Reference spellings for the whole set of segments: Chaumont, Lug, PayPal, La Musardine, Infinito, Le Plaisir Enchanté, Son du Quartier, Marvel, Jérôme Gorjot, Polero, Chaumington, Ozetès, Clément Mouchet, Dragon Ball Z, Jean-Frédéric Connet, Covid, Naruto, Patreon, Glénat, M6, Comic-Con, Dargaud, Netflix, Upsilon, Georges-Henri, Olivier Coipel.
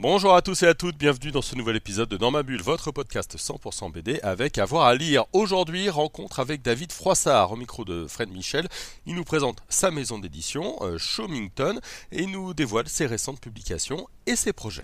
Bonjour à tous et à toutes, bienvenue dans ce nouvel épisode de Dans ma bulle, votre podcast 100% BD avec avoir à lire. Aujourd'hui, rencontre avec David Foissard, au micro de Fred Michel. Il nous présente sa maison d'édition, Chaumington, et nous dévoile ses récentes publications et ses projets.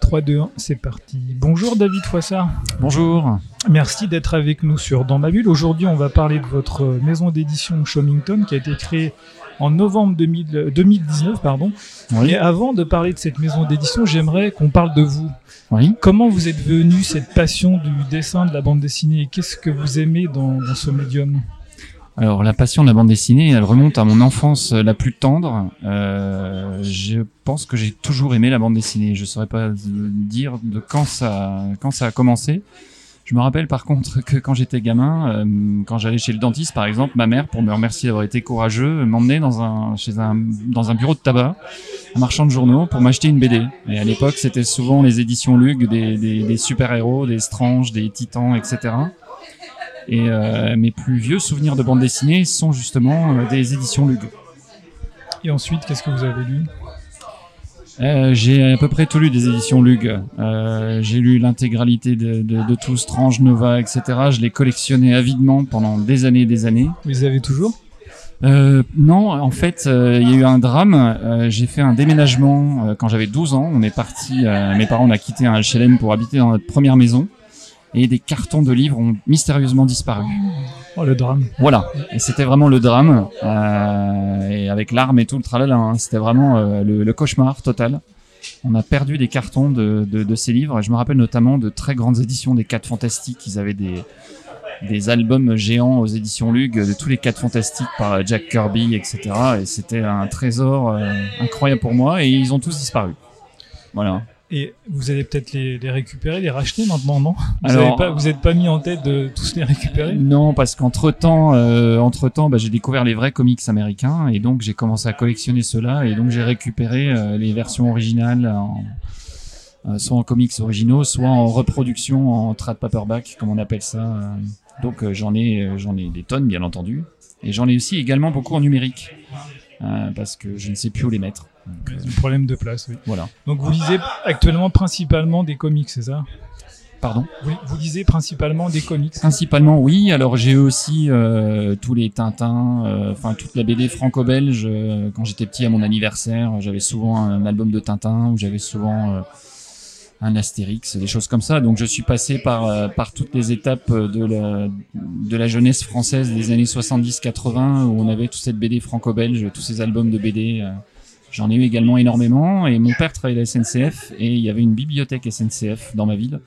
3, 2, 1, c'est parti. Bonjour David Foissard. Bonjour. Merci d'être avec nous sur Dans ma bulle. Aujourd'hui, on va parler de votre maison d'édition Chaumington qui a été créée en novembre 2019, pardon. Oui. Et avant de parler de cette maison d'édition, j'aimerais qu'on parle de vous. Oui. Comment vous êtes venu cette passion du dessin, de la bande dessinée, et qu'est-ce que vous aimez dans ce médium ? Alors, la passion de la bande dessinée, elle remonte à mon enfance la plus tendre. Je pense que j'ai toujours aimé la bande dessinée. Je saurais pas dire de quand ça a commencé. Je me rappelle par contre que quand j'étais gamin, quand j'allais chez le dentiste par exemple, ma mère, pour me remercier d'avoir été courageux, m'emmenait dans un bureau de tabac, un marchand de journaux, pour m'acheter une BD. Et à l'époque, c'était souvent les éditions Lug, des super-héros, des Strange, des Titans, etc. Et mes plus vieux souvenirs de bande dessinée sont justement des éditions Lug. Et ensuite, qu'est-ce que vous avez lu ? J'ai à peu près tout lu des éditions Lug. J'ai lu l'intégralité de tout, Strange, Nova, etc. Je l'ai collectionné avidement pendant des années et des années. Vous les avez toujours ? Non, en fait, il y a eu un drame. J'ai fait un déménagement quand j'avais 12 ans. On est parti, mes parents, on a quitté un HLM pour habiter dans notre première maison. Et des cartons de livres ont mystérieusement disparu. Oh, le drame. Voilà, et c'était vraiment le drame, et avec l'arme et tout le tralala, hein. C'était vraiment le cauchemar total. On a perdu des cartons de ces livres, et je me rappelle notamment de très grandes éditions des 4 Fantastiques. Ils avaient des albums géants aux éditions Lug, de tous les 4 Fantastiques par Jack Kirby, etc. Et c'était un trésor incroyable pour moi, et ils ont tous disparu. Voilà. Et vous allez peut-être les récupérer, les racheter maintenant, non ? Vous êtes pas mis en tête de tous les récupérer ? Non, parce qu'entre-temps, j'ai découvert les vrais comics américains, et donc j'ai commencé à collectionner ceux-là, et donc j'ai récupéré les versions originales, soit en comics originaux, soit en reproduction, en trad paperback, comme on appelle ça. Donc j'en ai des tonnes, bien entendu, et j'en ai aussi également beaucoup en numérique, parce que je ne sais plus où les mettre. Un problème de place, oui. Voilà. Donc vous lisez actuellement principalement des comics, c'est ça ? Pardon ? Oui, vous lisez principalement des comics. Principalement, oui. Alors j'ai aussi tous les Tintins, enfin toute la BD franco-belge. Quand j'étais petit, à mon anniversaire, j'avais souvent un album de Tintin, ou j'avais souvent un Astérix, des choses comme ça. Donc je suis passé par toutes les étapes de la jeunesse française des années 70-80, où on avait toute cette BD franco-belge, tous ces albums de BD. J'en ai eu également énormément, et mon père travaillait à la SNCF, et il y avait une bibliothèque SNCF dans ma ville,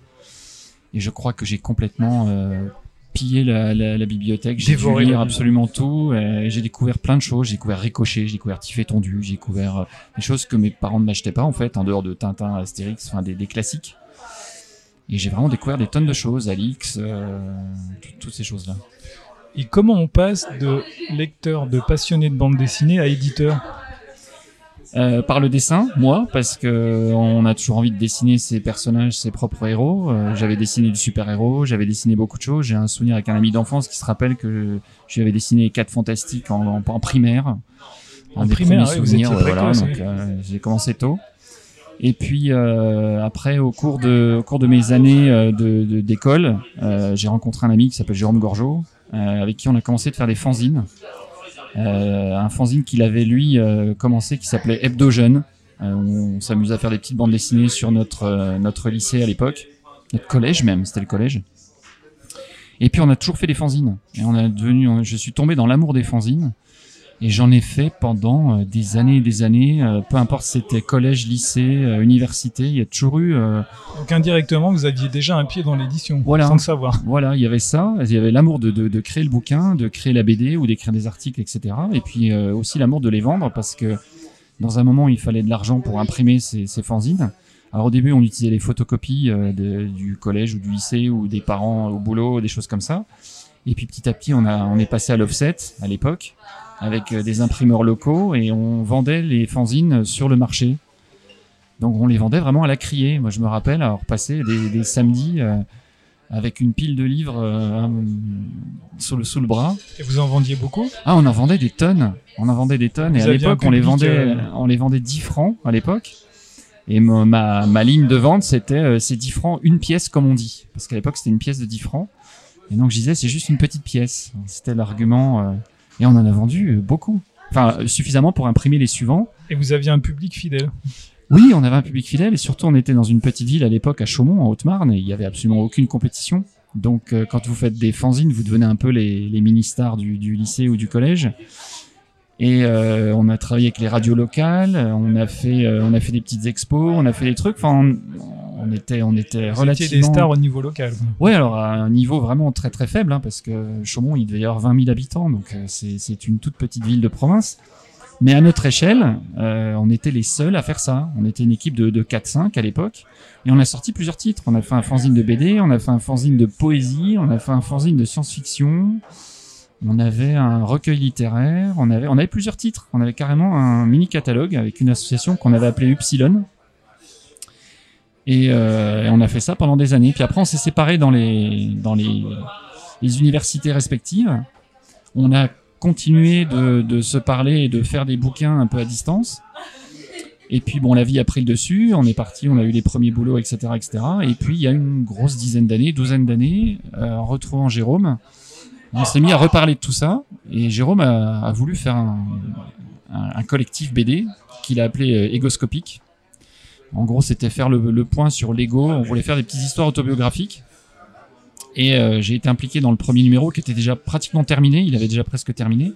et je crois que j'ai complètement pillé la bibliothèque. J'ai dû lire absolument tout, et j'ai découvert plein de choses. J'ai découvert Ricochet, j'ai découvert Tiff et Tondu, j'ai découvert des choses que mes parents ne m'achetaient pas en fait, en dehors de Tintin, Astérix, enfin des classiques. Et j'ai vraiment découvert des tonnes de choses, Alix, toutes ces choses-là. Et comment on passe de lecteur, de passionné de bande dessinée à éditeur ? Par le dessin, moi, parce que on a toujours envie de dessiner ses personnages, ses propres héros. J'avais dessiné du super-héros, j'avais dessiné beaucoup de choses. J'ai un souvenir avec un ami d'enfance qui se rappelle que je lui avais dessiné les 4 Fantastiques en primaire. En primaire, oui, vous étiez précoce. Voilà, donc j'ai commencé tôt. Et puis après, au cours de mes années d'école, j'ai rencontré un ami qui s'appelle Jérôme Gorjot, avec qui on a commencé de faire des fanzines. Un fanzine qu'il avait lui commencé, qui s'appelait Hebdo Jeune. On s'amusait à faire des petites bandes dessinées sur notre lycée à l'époque, notre collège même, c'était le collège. Et puis on a toujours fait des fanzines. Et je suis tombé dans l'amour des fanzines, et j'en ai fait pendant des années et des années. Peu importe si c'était collège, lycée, université, il y a toujours eu. Donc indirectement, vous aviez déjà un pied dans l'édition, voilà, sans le savoir. Voilà, il y avait ça, il y avait l'amour de créer le bouquin, de créer la BD ou d'écrire des articles, etc. Et puis aussi l'amour de les vendre, parce que dans un moment, il fallait de l'argent pour imprimer ces fanzines. Alors au début, on utilisait les photocopies du collège ou du lycée, ou des parents au boulot, des choses comme ça. Et puis petit à petit, on est passé à l'offset à l'époque, avec des imprimeurs locaux, et on vendait les fanzines sur le marché. Donc on les vendait vraiment à la criée. Moi je me rappelle avoir passé des samedis avec une pile de livres sous le bras. Et vous en vendiez beaucoup? Ah, on en vendait des tonnes. On en vendait des tonnes. Et à l'époque, on les vendait 10 francs à l'époque. Et ma ligne de vente, c'était c'est 10 francs une pièce, comme on dit. Parce qu'à l'époque, c'était une pièce de 10 francs. Et donc je disais, c'est juste une petite pièce. C'était l'argument. Et on en a vendu beaucoup. Enfin, suffisamment pour imprimer les suivants. Et vous aviez un public fidèle? Oui, on avait un public fidèle, et surtout on était dans une petite ville à l'époque, à Chaumont, en Haute-Marne, et il n'y avait absolument aucune compétition. Donc quand vous faites des fanzines, vous devenez un peu les mini-stars du lycée ou du collège. Et on a travaillé avec les radios locales, on a fait des petites expos, on a fait des trucs. Enfin, on était relativement... Vous étiez des stars au niveau local. Oui, alors à un niveau vraiment très très faible, hein, parce que Chaumont, il devait y avoir 20 000 habitants, donc c'est une toute petite ville de province. Mais à notre échelle, on était les seuls à faire ça. On était une équipe de 4-5 à l'époque. Et on a sorti plusieurs titres. On a fait un fanzine de BD, on a fait un fanzine de poésie, on a fait un fanzine de science-fiction. On avait un recueil littéraire. On avait plusieurs titres. On avait carrément un mini-catalogue avec une association qu'on avait appelée Upsilon. Et on a fait ça pendant des années. Puis après, on s'est séparés dans les universités respectives. On a continuer de se parler et de faire des bouquins un peu à distance. Et puis bon, la vie a pris le dessus, on est parti, on a eu les premiers boulots, etc., etc. Et puis il y a une grosse douzaine d'années, en retrouvant Jérôme, on s'est mis à reparler de tout ça, et Jérôme a voulu faire un collectif BD qu'il a appelé Egoscopique. En gros, c'était faire le point sur l'ego, on voulait faire des petites histoires autobiographiques. Et j'ai été impliqué dans le premier numéro qui était déjà pratiquement terminé, il avait déjà presque terminé.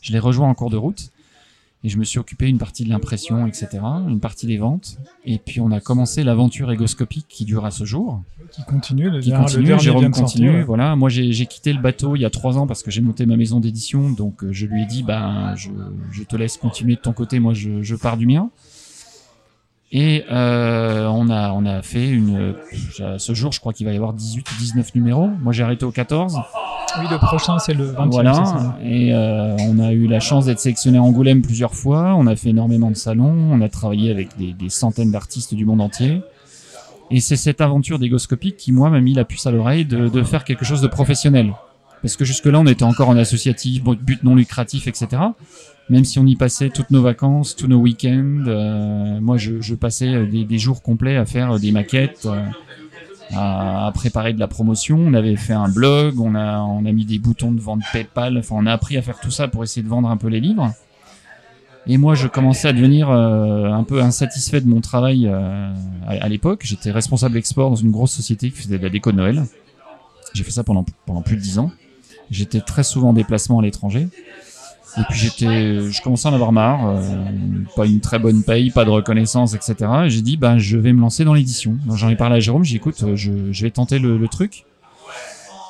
Je l'ai rejoint en cours de route et je me suis occupé une partie de l'impression, etc., une partie des ventes. Et puis on a commencé l'aventure égoscopique qui dure à ce jour. Qui continue, Jérôme continue. Voilà. Moi j'ai quitté le bateau il y a 3 ans parce que j'ai monté ma maison d'édition, donc je lui ai dit je te laisse continuer de ton côté, moi je pars du mien. Et on a fait à ce jour, je crois qu'il va y avoir 18 ou 19 numéros. Moi, j'ai arrêté au 14. Oui, le prochain, c'est le 20e. Voilà, et on a eu la chance d'être sélectionné à Angoulême plusieurs fois. On a fait énormément de salons. On a travaillé avec des centaines d'artistes du monde entier. Et c'est cette aventure d'égoscopique qui, moi, m'a mis la puce à l'oreille de faire quelque chose de professionnel. Parce que jusque-là, on était encore en associatif, but non lucratif, etc., même si on y passait toutes nos vacances, tous nos week-ends. Moi, je passais des jours complets à faire des maquettes, à préparer de la promotion. On avait fait un blog, on a mis des boutons de vente PayPal. Enfin, on a appris à faire tout ça pour essayer de vendre un peu les livres. Et moi, je commençais à devenir un peu insatisfait de mon travail à l'époque. J'étais responsable export dans une grosse société qui faisait de la déco de Noël. J'ai fait ça pendant plus de 10 ans. J'étais très souvent en déplacement à l'étranger. Et puis je commençais à en avoir marre, pas une très bonne paye, pas de reconnaissance, etc. Et j'ai dit, je vais me lancer dans l'édition. Donc j'en ai parlé à Jérôme, j'ai dit, écoute, je vais tenter le truc.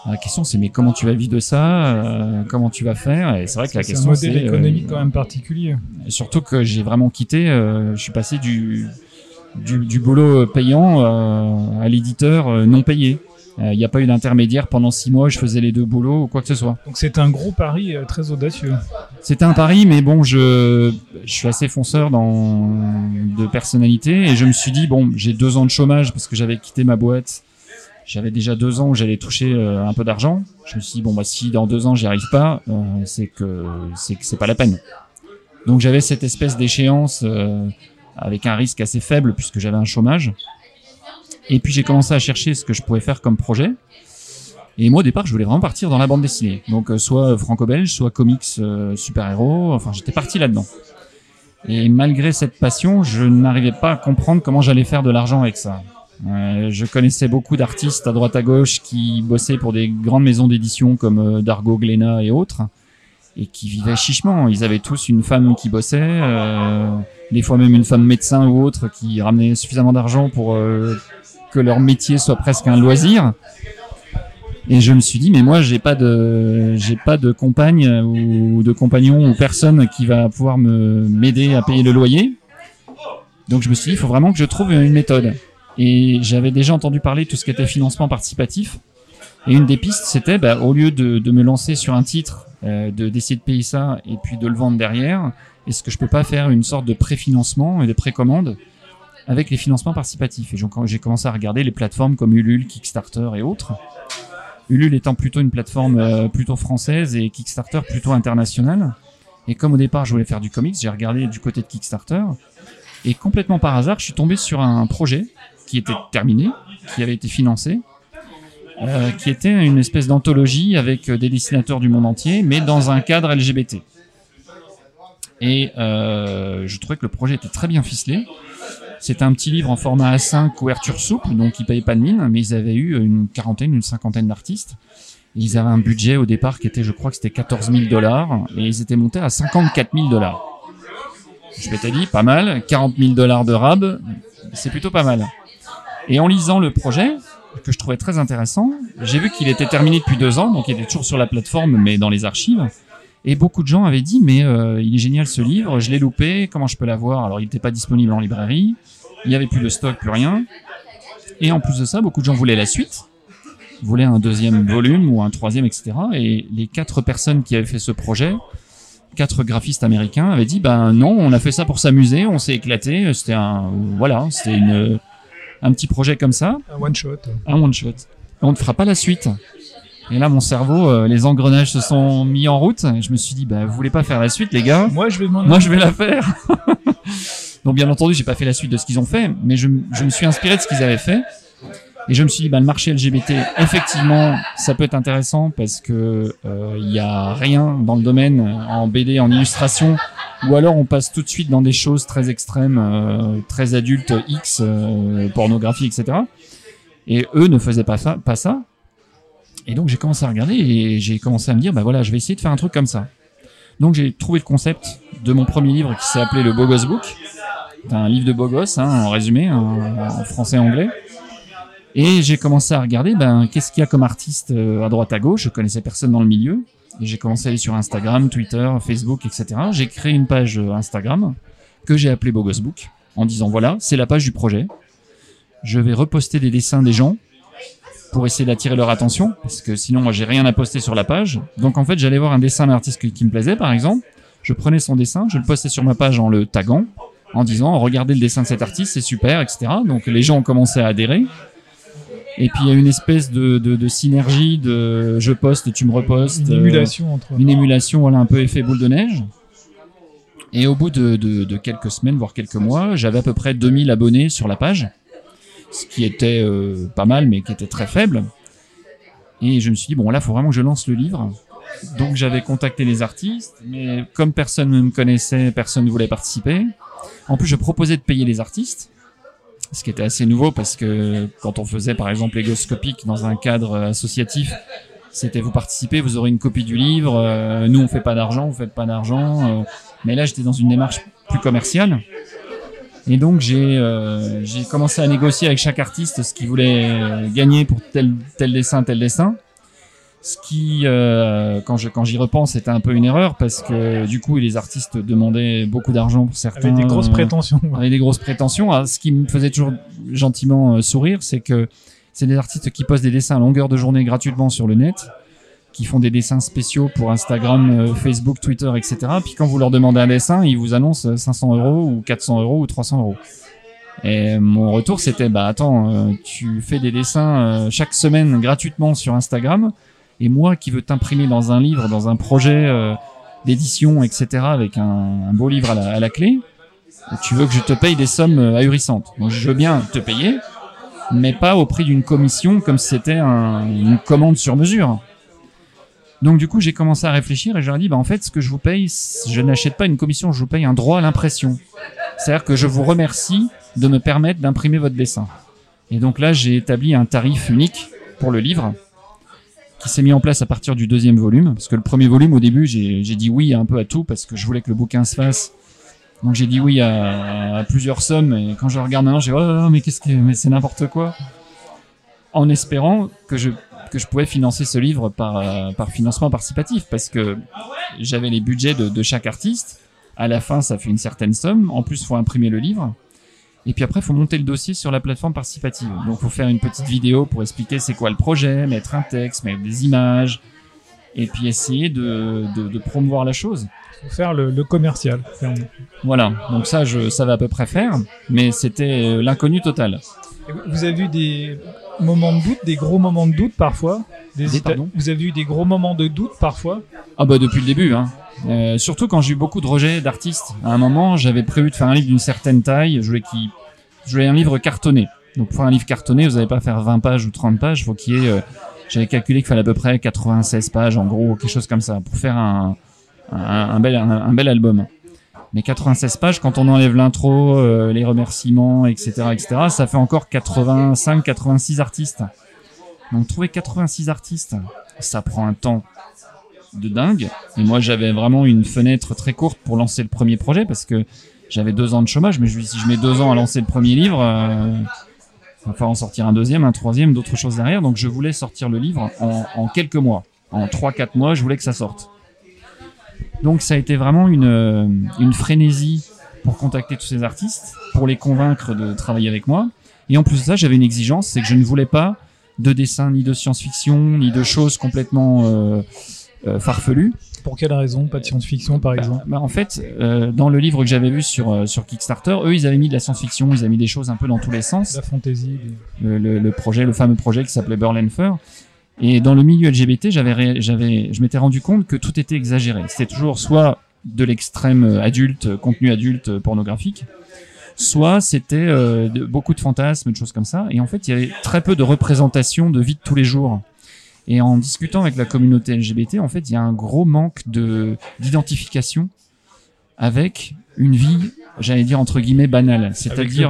La question c'est, mais comment tu vas vivre de ça, comment tu vas faire? Et c'est vrai que la question c'est... un modèle économique quand même particulier. Surtout que j'ai vraiment quitté, je suis passé du boulot payant à l'éditeur non payé. Il n'y a pas eu d'intermédiaire pendant 6 mois, je faisais les 2 boulots ou quoi que ce soit. Donc c'était un gros pari très audacieux. C'était un pari, mais bon, je suis assez fonceur de personnalité et je me suis dit, bon, j'ai 2 ans de chômage parce que j'avais quitté ma boîte. J'avais déjà 2 ans où j'allais toucher un peu d'argent. Je me suis dit, bon, si dans 2 ans j'y arrive pas, c'est que c'est pas la peine. Donc j'avais cette espèce d'échéance avec un risque assez faible puisque j'avais un chômage. Et puis j'ai commencé à chercher ce que je pouvais faire comme projet. Et moi au départ, je voulais vraiment partir dans la bande dessinée. Donc soit franco-belge, soit comics, super-héros, enfin j'étais parti là-dedans. Et malgré cette passion, je n'arrivais pas à comprendre comment j'allais faire de l'argent avec ça. Je connaissais beaucoup d'artistes à droite à gauche qui bossaient pour des grandes maisons d'édition comme Dargaud, Glénat et autres, et qui vivaient chichement. Ils avaient tous une femme qui bossait, des fois même une femme médecin ou autre qui ramenait suffisamment d'argent pour... que leur métier soit presque un loisir. Et je me suis dit, mais moi j'ai pas de compagne ou de compagnon ou personne qui va pouvoir m'aider à payer le loyer. Donc je me suis dit, il faut vraiment que je trouve une méthode. Et j'avais déjà entendu parler de tout ce qui était financement participatif. Et une des pistes, c'était, bah, au lieu de me lancer sur un titre, d'essayer de payer ça et puis de le vendre derrière, est-ce que je peux pas faire une sorte de préfinancement et de précommande avec les financements participatifs? Et j'ai commencé à regarder les plateformes comme Ulule, Kickstarter et autres. Ulule étant plutôt une plateforme plutôt française et Kickstarter plutôt internationale. Et comme au départ, je voulais faire du comics, j'ai regardé du côté de Kickstarter. Et complètement par hasard, je suis tombé sur un projet qui était terminé, qui avait été financé, qui était une espèce d'anthologie avec des dessinateurs du monde entier, mais dans un cadre LGBT. Et je trouvais que le projet était très bien ficelé. C'était un petit livre en format A5, couverture souple, donc ils payaient pas de mine, mais ils avaient eu une cinquantaine d'artistes. Ils avaient un budget au départ qui était, je crois que c'était $14,000, et ils étaient montés à $54,000. Je m'étais dit, pas mal, $40,000 de rab, c'est plutôt pas mal. Et en lisant le projet, que je trouvais très intéressant, j'ai vu qu'il était terminé depuis 2 ans, donc il était toujours sur la plateforme, mais dans les archives. Et beaucoup de gens avaient dit, mais il est génial ce livre, je l'ai loupé, comment je peux l'avoir? Alors, il n'était pas disponible en librairie, il n'y avait plus de stock, plus rien. Et en plus de ça, beaucoup de gens voulaient la suite, voulaient un 2e volume ou un 3e, etc. Et les 4 personnes qui avaient fait ce projet, 4 graphistes américains, avaient dit, ben non, on a fait ça pour s'amuser, on s'est éclaté, c'était un petit projet comme ça. Un one shot. Et on ne fera pas la suite. Et là, mon cerveau, les engrenages se sont mis en route. Et je me suis dit, bah, vous voulez pas faire la suite, les gars? Moi, je vais la faire. Donc, bien entendu, j'ai pas fait la suite de ce qu'ils ont fait, mais je me suis inspiré de ce qu'ils avaient fait. Et je me suis dit, bah, le marché LGBT, effectivement, ça peut être intéressant parce que y a rien dans le domaine en BD, en illustration, ou alors on passe tout de suite dans des choses très extrêmes, très adultes, X, pornographie, etc. Et eux ne faisaient pas ça. Et donc, j'ai commencé à regarder et j'ai commencé à me dire, bah voilà, je vais essayer de faire un truc comme ça. Donc, j'ai trouvé le concept de mon premier livre qui s'est appelé le Beaux Gosses Book. C'est un livre de beaux gosses, hein, en résumé, en français et anglais. Et j'ai commencé à regarder, ben, qu'est-ce qu'il y a comme artiste à droite à gauche. Je connaissais personne dans le milieu. Et j'ai commencé à aller sur Instagram, Twitter, Facebook, etc. J'ai créé une page Instagram que j'ai appelée Beaux Gosses Book en disant, voilà, c'est la page du projet. Je vais reposter des dessins des gens pour essayer d'attirer leur attention, parce que sinon moi j'ai rien à poster sur la page. Donc en fait, j'allais voir un dessin d'un artiste qui me plaisait, par exemple, je prenais son dessin, je le postais sur ma page en le taguant, en disant, regardez le dessin de cet artiste, c'est super, etc. Donc les gens ont commencé à adhérer, et puis il y a une espèce de synergie, de je poste, tu me repostes, une émulation, voilà, un peu effet boule de neige. Et au bout de quelques semaines, voire quelques mois, j'avais à peu près 2000 abonnés sur la page, ce qui était pas mal, mais qui était très faible. Et je me suis dit, bon, là, il faut vraiment que je lance le livre. Donc, j'avais contacté les artistes, mais comme personne ne me connaissait, personne ne voulait participer. En plus, je proposais de payer les artistes, ce qui était assez nouveau, parce que quand on faisait, par exemple, Egoscopique dans un cadre associatif, c'était vous participez, vous aurez une copie du livre, nous, on fait pas d'argent, vous faites pas d'argent. Mais là, j'étais dans une démarche plus commerciale. Et donc, j'ai commencé à négocier avec chaque artiste ce qu'il voulait gagner pour tel dessin. Ce qui, quand j'y repense, était un peu une erreur, parce que du coup, les artistes demandaient beaucoup d'argent pour certains. Avec des grosses prétentions. Avec des grosses prétentions. Alors, ce qui me faisait toujours gentiment sourire, c'est que c'est des artistes qui postent des dessins à longueur de journée gratuitement sur le net, qui font des dessins spéciaux pour Instagram, Facebook, Twitter, etc. Puis quand vous leur demandez un dessin, ils vous annoncent 500 € ou 400 € ou 300 €. Et mon retour, c'était, bah attends, tu fais des dessins chaque semaine gratuitement sur Instagram, et moi qui veux t'imprimer dans un livre, dans un projet d'édition, etc., avec un beau livre à la clé, tu veux que je te paye des sommes ahurissantes. Donc je veux bien te payer, mais pas au prix d'une commission, comme si c'était une commande sur mesure. Donc du coup, j'ai commencé à réfléchir et je leur ai dit, bah en fait, ce que je vous paye, je n'achète pas une commission, je vous paye un droit à l'impression. C'est-à-dire que je vous remercie de me permettre d'imprimer votre dessin. Et donc là, j'ai établi un tarif unique pour le livre, qui s'est mis en place à partir du 2e volume, parce que le 1er volume, au début, j'ai dit oui un peu à tout, parce que je voulais que le bouquin se fasse. Donc j'ai dit oui à plusieurs sommes, et quand je regarde maintenant, j'ai dit, oh mais mais c'est n'importe quoi, en espérant que je pouvais financer ce livre par financement participatif, parce que j'avais les budgets de chaque artiste. À la fin, ça fait une certaine somme. En plus, il faut imprimer le livre. Et puis après, il faut monter le dossier sur la plateforme participative. Donc, il faut faire une petite vidéo pour expliquer c'est quoi le projet, mettre un texte, mettre des images, et puis essayer de promouvoir la chose. Il faut faire le commercial. Voilà, donc ça, je savais à peu près faire, mais c'était l'inconnu total. Vous avez eu des moments de doute, des gros moments de doute parfois? Vous avez eu des gros moments de doute parfois? Ah bah depuis le début, hein. Surtout quand j'ai eu beaucoup de rejets d'artistes. À un moment, j'avais prévu de faire un livre d'une certaine taille, je voulais un livre cartonné. Donc pour un livre cartonné, vous n'allez pas faire 20 pages ou 30 pages, faut qu'il y ait... J'avais calculé qu'il fallait à peu près 96 pages, en gros, quelque chose comme ça, pour faire un bel album. Mais 96 pages, quand on enlève l'intro, les remerciements, etc., etc., ça fait encore 85, 86 artistes. Donc trouver 86 artistes, ça prend un temps de dingue. Et moi, j'avais vraiment une fenêtre très courte pour lancer le premier projet, parce que j'avais 2 ans de chômage, mais si je mets 2 ans à lancer le premier livre... Il va falloir en sortir un deuxième, un troisième, d'autres choses derrière. Donc, je voulais sortir le livre en quelques mois. En 3-4 mois, je voulais que ça sorte. Donc, ça a été vraiment une frénésie pour contacter tous ces artistes, pour les convaincre de travailler avec moi. Et en plus de ça, j'avais une exigence, c'est que je ne voulais pas de dessin, ni de science-fiction, ni de choses complètement farfelues. Pour quelle raison? Pas de science-fiction, par exemple? En fait, dans le livre que j'avais vu sur Kickstarter, eux, ils avaient mis de la science-fiction, ils avaient mis des choses un peu dans tous les sens. La fantaisie. Le fameux projet qui s'appelait Burl and Fur. Et dans le milieu LGBT, je m'étais rendu compte que tout était exagéré. C'était toujours soit de l'extrême adulte, contenu adulte pornographique, soit c'était beaucoup de fantasmes, de choses comme ça. Et en fait, il y avait très peu de représentation de vie de tous les jours. Et en discutant avec la communauté LGBT, en fait, il y a un gros manque d'identification avec une vie, j'allais dire entre guillemets banale, c'est-à-dire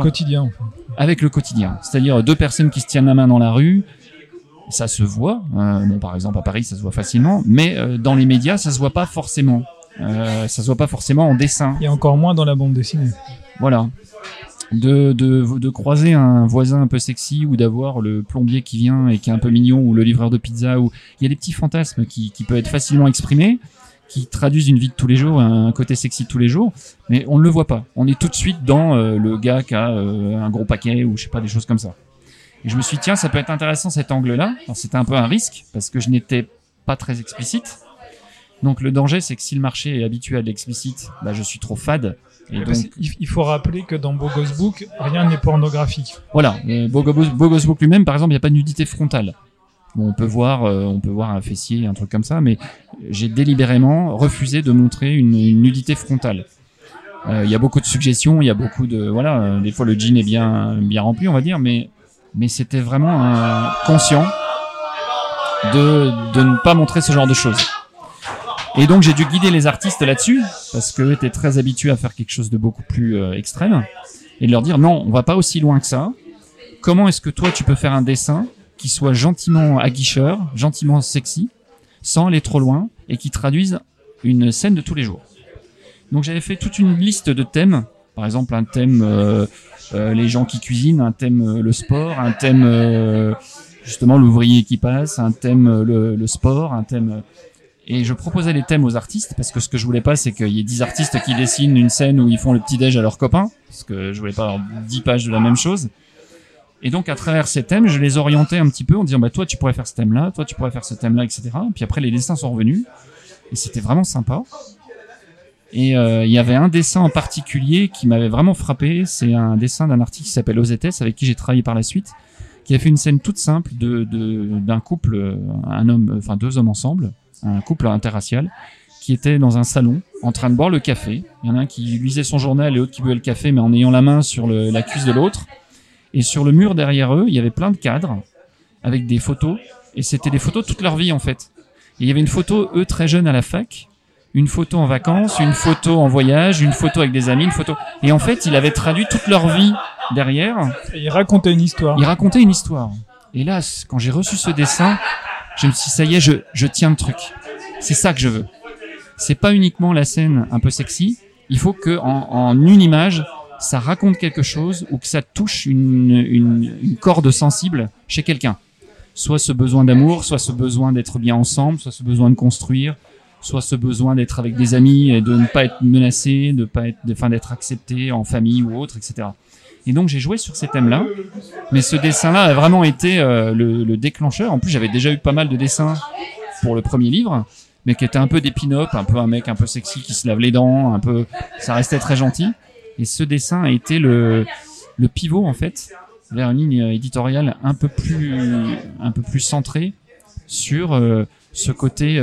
avec le quotidien, c'est-à-dire 2 personnes qui se tiennent la main dans la rue, ça se voit. Bon, par exemple à Paris, ça se voit facilement, mais dans les médias, ça se voit pas forcément. Ça se voit pas forcément en dessin. Et encore moins dans la bande dessinée. Voilà. De croiser un voisin un peu sexy ou d'avoir le plombier qui vient et qui est un peu mignon ou le livreur de pizza, ou il y a des petits fantasmes qui peuvent être facilement exprimés, qui traduisent une vie de tous les jours, un côté sexy de tous les jours, mais on ne le voit pas. On est tout de suite dans le gars qui a un gros paquet ou je sais pas, des choses comme ça. Et je me suis dit, tiens, ça peut être intéressant cet angle-là. Alors, c'était un peu un risque parce que je n'étais pas très explicite. Donc le danger, c'est que si le marché est habitué à de l'explicite, bah, je suis trop fade. Et donc... Il faut rappeler que dans Beaux Gosses Book, rien n'est pornographique. Voilà, Beaux Gosses Book lui-même, par exemple, il n'y a pas de nudité frontale. Bon, on peut voir un fessier, un truc comme ça, mais j'ai délibérément refusé de montrer une nudité frontale. Il y a beaucoup de suggestions, il y a beaucoup de... Voilà, des fois le jean est bien rempli, on va dire, mais c'était vraiment conscient de ne pas montrer ce genre de choses. Et donc j'ai dû guider les artistes là-dessus parce que j'étais très habitué à faire quelque chose de beaucoup plus extrême et de leur dire non, on va pas aussi loin que ça. Comment est-ce que toi tu peux faire un dessin qui soit gentiment aguicheur, gentiment sexy, sans aller trop loin et qui traduise une scène de tous les jours. Donc j'avais fait toute une liste de thèmes, par exemple un thème les gens qui cuisinent, un thème le sport, un thème justement l'ouvrier qui passe, un thème le sport, un thème et je proposais les thèmes aux artistes parce que ce que je voulais pas, c'est qu'il y ait 10 artistes qui dessinent une scène où ils font le petit-déj à leurs copains, parce que je voulais pas avoir 10 pages de la même chose. Et donc, à travers ces thèmes, je les orientais un petit peu en disant, bah, toi, tu pourrais faire ce thème-là, toi, tu pourrais faire ce thème-là, etc. Puis après, les dessins sont revenus. Et c'était vraiment sympa. Et, il y avait un dessin en particulier qui m'avait vraiment frappé. C'est un dessin d'un artiste qui s'appelle Ozetès, avec qui j'ai travaillé par la suite, qui a fait une scène toute simple d'un couple, un homme, enfin, 2 hommes ensemble. Un couple interracial qui était dans un salon en train de boire le café. Il y en a un qui lisait son journal et l'autre qui buvait le café, mais en ayant la main sur la cuisse de l'autre. Et sur le mur derrière eux, il y avait plein de cadres avec des photos. Et c'était des photos de toute leur vie, en fait. Et il y avait une photo, eux, très jeunes à la fac, une photo en vacances, une photo en voyage, une photo avec des amis, une photo... Et en fait, il avait traduit toute leur vie derrière. Et il racontait une histoire. Il racontait une histoire. Et là, quand j'ai reçu ce dessin... Je me suis dit, ça y est, je tiens le truc. C'est ça que je veux. C'est pas uniquement la scène un peu sexy. Il faut que, en une image, ça raconte quelque chose ou que ça touche une corde sensible chez quelqu'un. Soit ce besoin d'amour, soit ce besoin d'être bien ensemble, soit ce besoin de construire, soit ce besoin d'être avec des amis et de ne pas être menacé, d'être accepté en famille ou autre, etc. Et donc j'ai joué sur ces thèmes-là, mais ce dessin-là a vraiment été le déclencheur. En plus, j'avais déjà eu pas mal de dessins pour le premier livre, mais qui étaient un peu des pin-up, un peu un mec un peu sexy qui se lave les dents, un peu, ça restait très gentil. Et ce dessin a été le pivot en fait vers une ligne éditoriale un peu plus centrée sur ce côté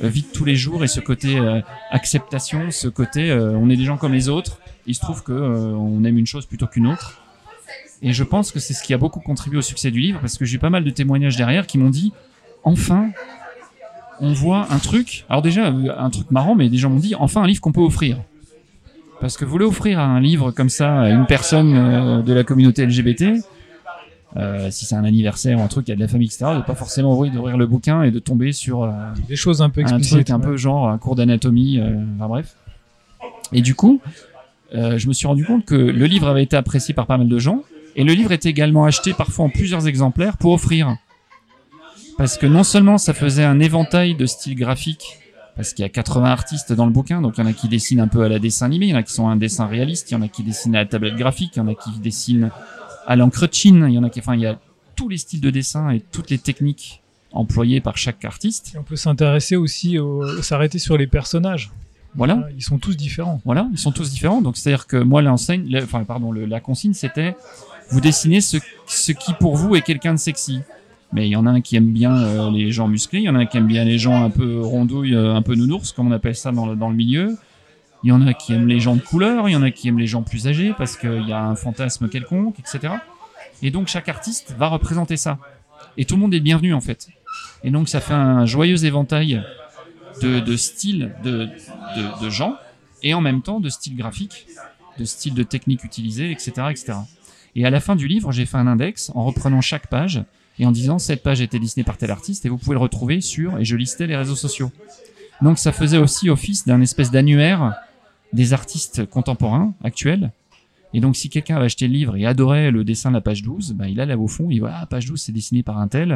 vie de tous les jours et ce côté acceptation, ce côté on est des gens comme les autres. Il se trouve que on aime une chose plutôt qu'une autre. Et je pense que c'est ce qui a beaucoup contribué au succès du livre, parce que j'ai eu pas mal de témoignages derrière qui m'ont dit enfin on voit un truc. Alors déjà un truc marrant, mais des gens m'ont dit enfin un livre qu'on peut offrir. Parce que vous voulez offrir un livre comme ça à une personne de la communauté LGBT, si c'est un anniversaire ou un truc, il y a de la famille, etc., de pas forcément ouvrir le bouquin et de tomber sur des choses un peu explicites, un truc un peu genre un cours d'anatomie, enfin bref. Et du coup, je me suis rendu compte que le livre avait été apprécié par pas mal de gens, et le livre était également acheté parfois en plusieurs exemplaires pour offrir. Parce que non seulement ça faisait un éventail de styles graphiques, parce qu'il y a 80 artistes dans le bouquin, donc il y en a qui dessinent un peu à la dessin animé, il y en a qui sont à un dessin réaliste, il y en a qui dessinent à la tablette graphique, il y en a qui dessinent à l'encre chine, il y en a qui, enfin, il y a tous les styles de dessin et toutes les techniques employées par chaque artiste. Et on peut s'intéresser aussi, s'arrêter sur les personnages. Voilà. Ils sont tous différents. Voilà, ils sont tous différents. Donc c'est-à-dire que moi, la consigne, c'était vous dessinez ce qui pour vous est quelqu'un de sexy. Mais il y en a un qui aime bien les gens musclés, il y en a un qui aime bien les gens un peu rondouilles, un peu nounours, comme on appelle ça dans le milieu. Il y en a qui aiment les gens de couleur, il y en a qui aiment les gens plus âgés parce qu'il y a un fantasme quelconque, etc. Et donc chaque artiste va représenter ça. Et tout le monde est bienvenu en fait. Et donc ça fait un joyeux éventail de styles, de gens, et en même temps de styles graphiques, de styles de techniques utilisées, etc., etc. Et à la fin du livre, j'ai fait un index en reprenant chaque page, et en disant cette page a été dessinée par tel artiste et vous pouvez le retrouver sur, et je listais les réseaux sociaux. Donc ça faisait aussi office d'un espèce d'annuaire des artistes contemporains actuels. Et donc si quelqu'un avait acheté le livre et adorait le dessin de la page 12, bah il allait au fond, il voit page 12 c'est dessiné par un tel,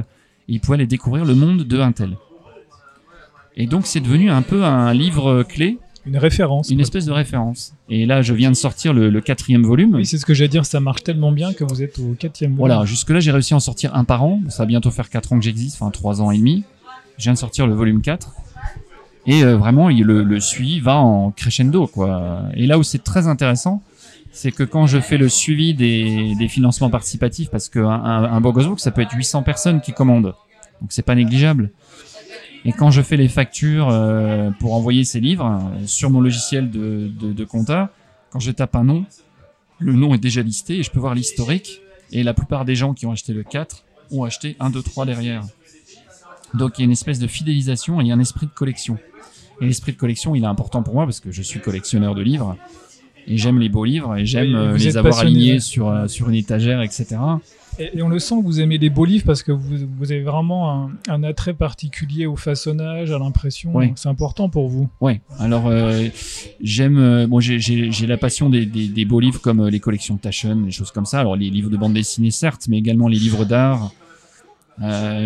et il pouvait aller découvrir le monde de un tel. Et donc c'est devenu un peu un livre clé. Une référence. Une espèce de référence. Et là, je viens de sortir le 4e volume. Oui, c'est ce que j'allais dire. Ça marche tellement bien que vous êtes au 4e volume. Voilà. Jusque-là, j'ai réussi à en sortir un par an. Ça va bientôt faire 4 ans que j'existe. Enfin, 3 ans et demi. Je viens de sortir le volume 4. Et vraiment, le suivi va en crescendo, quoi. Et là où c'est très intéressant, c'est que quand je fais le suivi des financements participatifs, parce qu'un Beaux Gosses Book, ça peut être 800 personnes qui commandent. Donc, c'est pas négligeable. Et quand je fais les factures pour envoyer ces livres sur mon logiciel de compta, quand je tape un nom, le nom est déjà listé et je peux voir l'historique. Et la plupart des gens qui ont acheté le 4 ont acheté 1, 2, 3 derrière. Donc il y a une espèce de fidélisation et il y a un esprit de collection. Et l'esprit de collection, il est important pour moi parce que je suis collectionneur de livres et j'aime les beaux livres et j'aime les avoir alignés sur une étagère, etc. Et on le sent que vous aimez les beaux livres parce que vous avez vraiment un attrait particulier au façonnage, à l'impression. Oui. C'est important pour vous. Oui. Alors j'ai la passion des beaux livres comme les collections Taschen, les choses comme ça. Alors les livres de bande dessinée certes, mais également les livres d'art.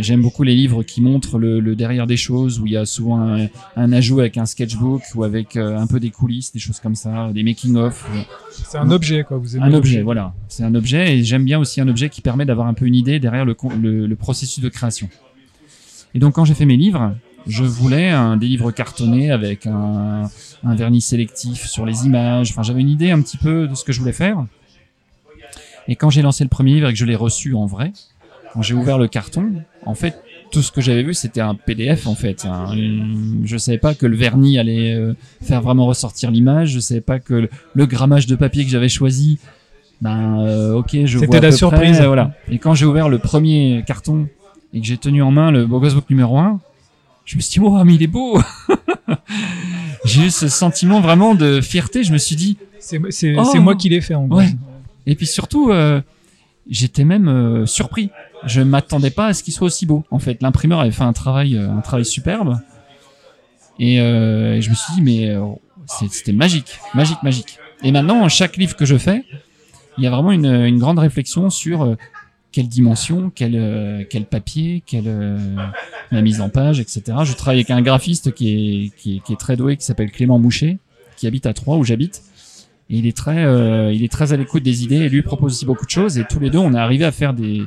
J'aime beaucoup les livres qui montrent le derrière des choses, où il y a souvent un ajout avec un sketchbook ou avec un peu des coulisses, des choses comme ça, des making-of. C'est un objet, quoi. Vous aimez un objet, voilà. C'est un objet, et j'aime bien aussi un objet qui permet d'avoir un peu une idée derrière le processus de création. Et donc, quand j'ai fait mes livres, je voulais des livres cartonnés avec un vernis sélectif sur les images. Enfin, j'avais une idée un petit peu de ce que je voulais faire. Et quand j'ai lancé le premier livre et que je l'ai reçu en vrai, quand j'ai ouvert le carton, en fait, tout ce que j'avais vu, c'était un PDF, en fait. Je savais pas que le vernis allait faire vraiment ressortir l'image. Je savais pas que le grammage de papier que j'avais choisi, c'était la surprise. Près, voilà. Et quand j'ai ouvert le premier carton et que j'ai tenu en main le Beaux Gosses Book numéro 1, je me suis dit, oh, mais il est beau! J'ai eu ce sentiment vraiment de fierté. Je me suis dit, c'est moi qui l'ai fait, en gros. Ouais. Et puis surtout, j'étais même surpris. Je m'attendais pas à ce qu'il soit aussi beau. En fait, l'imprimeur avait fait un travail superbe. Et je me suis dit, mais c'était magique, magique, magique. Et maintenant, chaque livre que je fais, il y a vraiment une grande réflexion sur quelle dimension, quel papier, la mise en page, etc. Je travaille avec un graphiste qui est très doué, qui s'appelle Clément Mouchet, qui habite à Troyes où j'habite. il est très à l'écoute des idées, et lui propose aussi beaucoup de choses, et tous les deux on est arrivé à faire des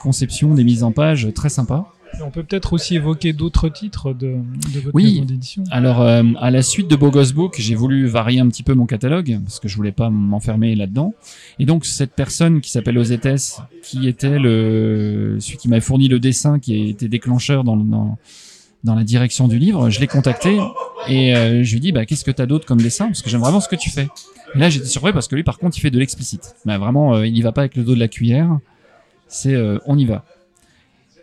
conceptions, des mises en page très sympas. On peut peut-être aussi évoquer d'autres titres de votre maison d'édition. Alors, à la suite de Beaux Gosses Book, j'ai voulu varier un petit peu mon catalogue, parce que je voulais pas m'enfermer là-dedans. Et donc, cette personne qui s'appelle Ozetès, qui était celui qui m'avait fourni le dessin, qui a été déclencheur dans la direction du livre, je l'ai contacté et je lui dis, bah, qu'est-ce que t'as d'autre comme dessin? Parce que j'aime vraiment ce que tu fais. Et là, j'étais surpris parce que lui, par contre, il fait de l'explicite. Bah, vraiment, il y va pas avec le dos de la cuillère. C'est, on y va.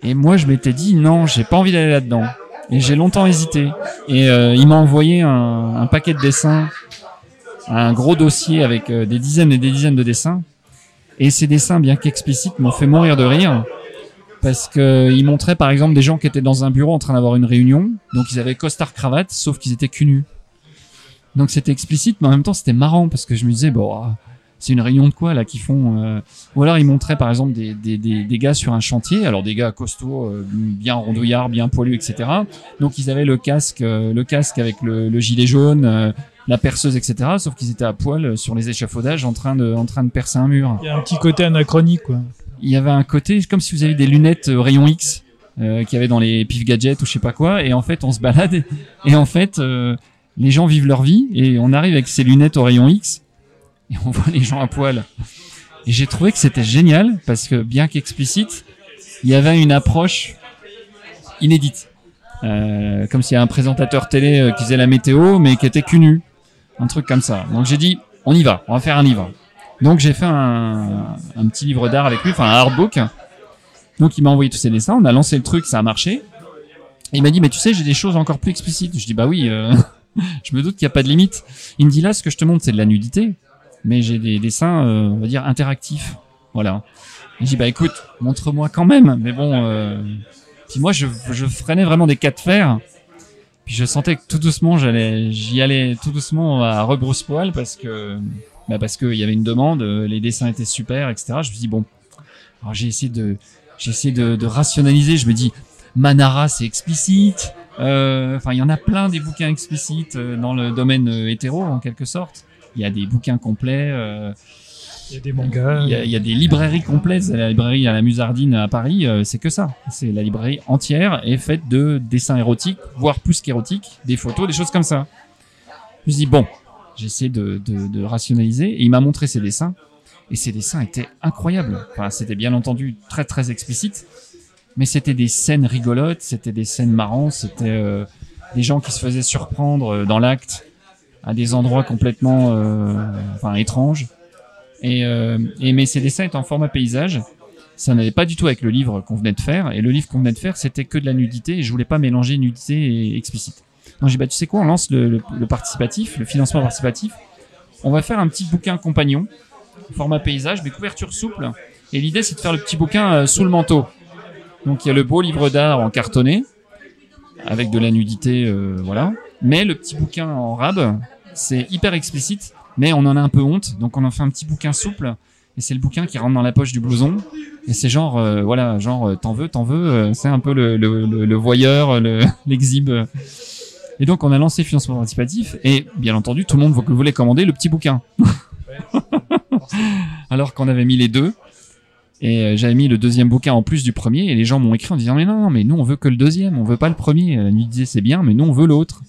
Et moi, je m'étais dit, non, j'ai pas envie d'aller là-dedans. Et j'ai longtemps hésité. Et il m'a envoyé un paquet de dessins, un gros dossier avec des dizaines et des dizaines de dessins. Et ces dessins, bien qu'explicites, m'ont fait mourir de rire. Parce qu'ils montraient, par exemple, des gens qui étaient dans un bureau en train d'avoir une réunion. Donc, ils avaient costard-cravate, sauf qu'ils étaient cul nus. Donc, c'était explicite, mais en même temps, c'était marrant. Parce que je me disais, bon... c'est une réunion de quoi là qu'ils font Ou alors ils montraient par exemple des gars sur un chantier, alors des gars costauds, bien rondouillards, bien poilus, etc. Donc ils avaient le casque avec le gilet jaune, la perceuse, etc. Sauf qu'ils étaient à poil sur les échafaudages en train de percer un mur. Il y a un petit côté anachronique, quoi. Il y avait un côté comme si vous aviez des lunettes rayon X qu'il y avait dans les pif gadgets ou je sais pas quoi. Et en fait on se balade et en fait les gens vivent leur vie et on arrive avec ces lunettes au rayon X. Et on voit les gens à poil. Et j'ai trouvé que c'était génial parce que bien qu'explicite, il y avait une approche inédite. Comme s'il y a un présentateur télé qui faisait la météo mais qui était cul nu. Un truc comme ça. Donc j'ai dit, on y va, on va faire un livre. Donc j'ai fait un petit livre d'art avec lui, enfin un artbook. Donc il m'a envoyé tous ses dessins, on a lancé le truc, ça a marché. Et il m'a dit, mais tu sais, j'ai des choses encore plus explicites. Je dis, bah oui, je me doute qu'il n'y a pas de limite. Il me dit, là, ce que je te montre, c'est de la nudité. Mais j'ai des dessins, on va dire, interactifs. Voilà. Et j'ai dit, bah écoute, montre-moi quand même. Mais bon, puis moi, je freinais vraiment des cas de fer. Puis je sentais que tout doucement, j'y allais tout doucement à rebrousse-poil parce que il y avait une demande, les dessins étaient super, etc. Je me suis dit, bon, alors j'ai essayé de rationaliser. Je me dis, Manara, c'est explicite. Enfin, il y en a plein des bouquins explicites dans le domaine hétéro, en quelque sorte. Il y a des bouquins complets, il y a des mangas, il y a des librairies complètes. La librairie à la Musardine à Paris, c'est que ça. C'est la librairie entière est faite de dessins érotiques, voire plus qu'érotiques, des photos, des choses comme ça. Je me dis bon, j'essaie de rationaliser et il m'a montré ses dessins et ses dessins étaient incroyables. Enfin, c'était bien entendu très très explicite, mais c'était des scènes rigolotes, c'était des scènes marrantes, c'était des gens qui se faisaient surprendre dans l'acte. À des endroits complètement enfin étranges et mais ces dessins étaient en format paysage, ça n'allait pas du tout avec le livre qu'on venait de faire et le livre qu'on venait de faire c'était que de la nudité et je voulais pas mélanger nudité et explicite. Donc j'ai dit bah tu sais quoi, on lance le participatif, le financement participatif, on va faire un petit bouquin compagnon format paysage mais couverture souple et l'idée c'est de faire le petit bouquin sous le manteau. Donc il y a le beau livre d'art en cartonné avec de la nudité voilà, mais le petit bouquin en rab c'est hyper explicite, mais on en a un peu honte, donc on en fait un petit bouquin souple, et c'est le bouquin qui rentre dans la poche du blouson, et c'est genre, voilà, genre, t'en veux, c'est un peu le voyeur, l'exhibe. Et donc, on a lancé financement participatif, et bien entendu, tout le monde voulait commander le petit bouquin. Alors qu'on avait mis les deux, et j'avais mis le deuxième bouquin en plus du premier, et les gens m'ont écrit en disant, mais non, mais nous, on veut que le deuxième, on veut pas le premier. La nuit disait, c'est bien, mais nous, on veut l'autre.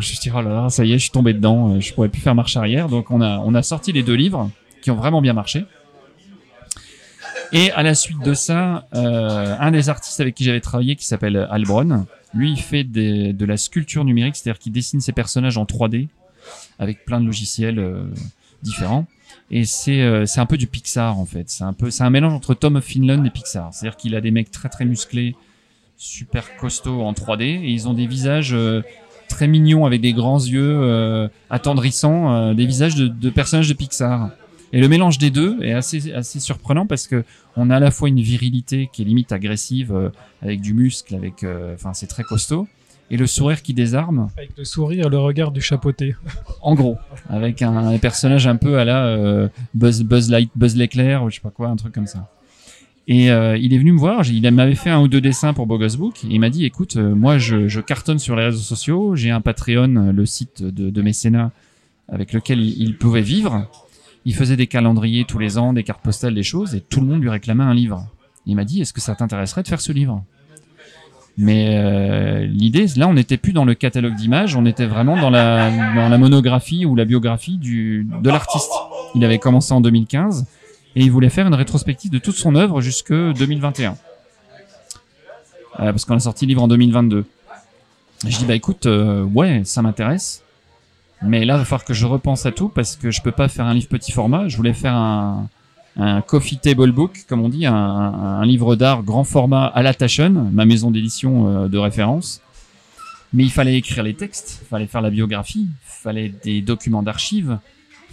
Je me dis, oh là là, ça y est, je suis tombé dedans, je pourrais plus faire marche arrière. Donc, on a sorti les deux livres qui ont vraiment bien marché. Et à la suite de ça, un des artistes avec qui j'avais travaillé, qui s'appelle Albron, lui, il fait de la sculpture numérique, c'est-à-dire qu'il dessine ses personnages en 3D avec plein de logiciels différents. Et c'est un peu du Pixar, en fait. C'est un mélange entre Tom of Finland et Pixar. C'est-à-dire qu'il a des mecs très, très musclés, super costauds en 3D, et ils ont des visages... très mignon avec des grands yeux attendrissants, des visages de personnages de Pixar. Et le mélange des deux est assez surprenant parce que on a à la fois une virilité qui est limite agressive avec du muscle, avec enfin c'est très costaud et le sourire qui désarme. Avec le sourire, le regard du chapeauté. En gros, avec un personnage un peu à la Buzz l'éclair ou je sais pas quoi, un truc comme ça. Et il est venu me voir, il m'avait fait un ou deux dessins pour Beaux Gosses Book, et il m'a dit, écoute, moi je cartonne sur les réseaux sociaux, j'ai un Patreon, le site de mécénat avec lequel il pouvait vivre. Il faisait des calendriers tous les ans, des cartes postales, des choses, et tout le monde lui réclamait un livre. Il m'a dit, est-ce que ça t'intéresserait de faire ce livre? Mais l'idée, là, on n'était plus dans le catalogue d'images, on était vraiment dans la monographie ou la biographie de l'artiste. Il avait commencé en 2015, et il voulait faire une rétrospective de toute son œuvre jusque 2021. Parce qu'on a sorti le livre en 2022. Je dis, bah écoute, ouais, ça m'intéresse. Mais là, il va falloir que je repense à tout parce que je peux pas faire un livre petit format. Je voulais faire un coffee table book, comme on dit, un livre d'art grand format à la Taschen, ma maison d'édition de référence. Mais il fallait écrire les textes, il fallait faire la biographie, il fallait des documents d'archives,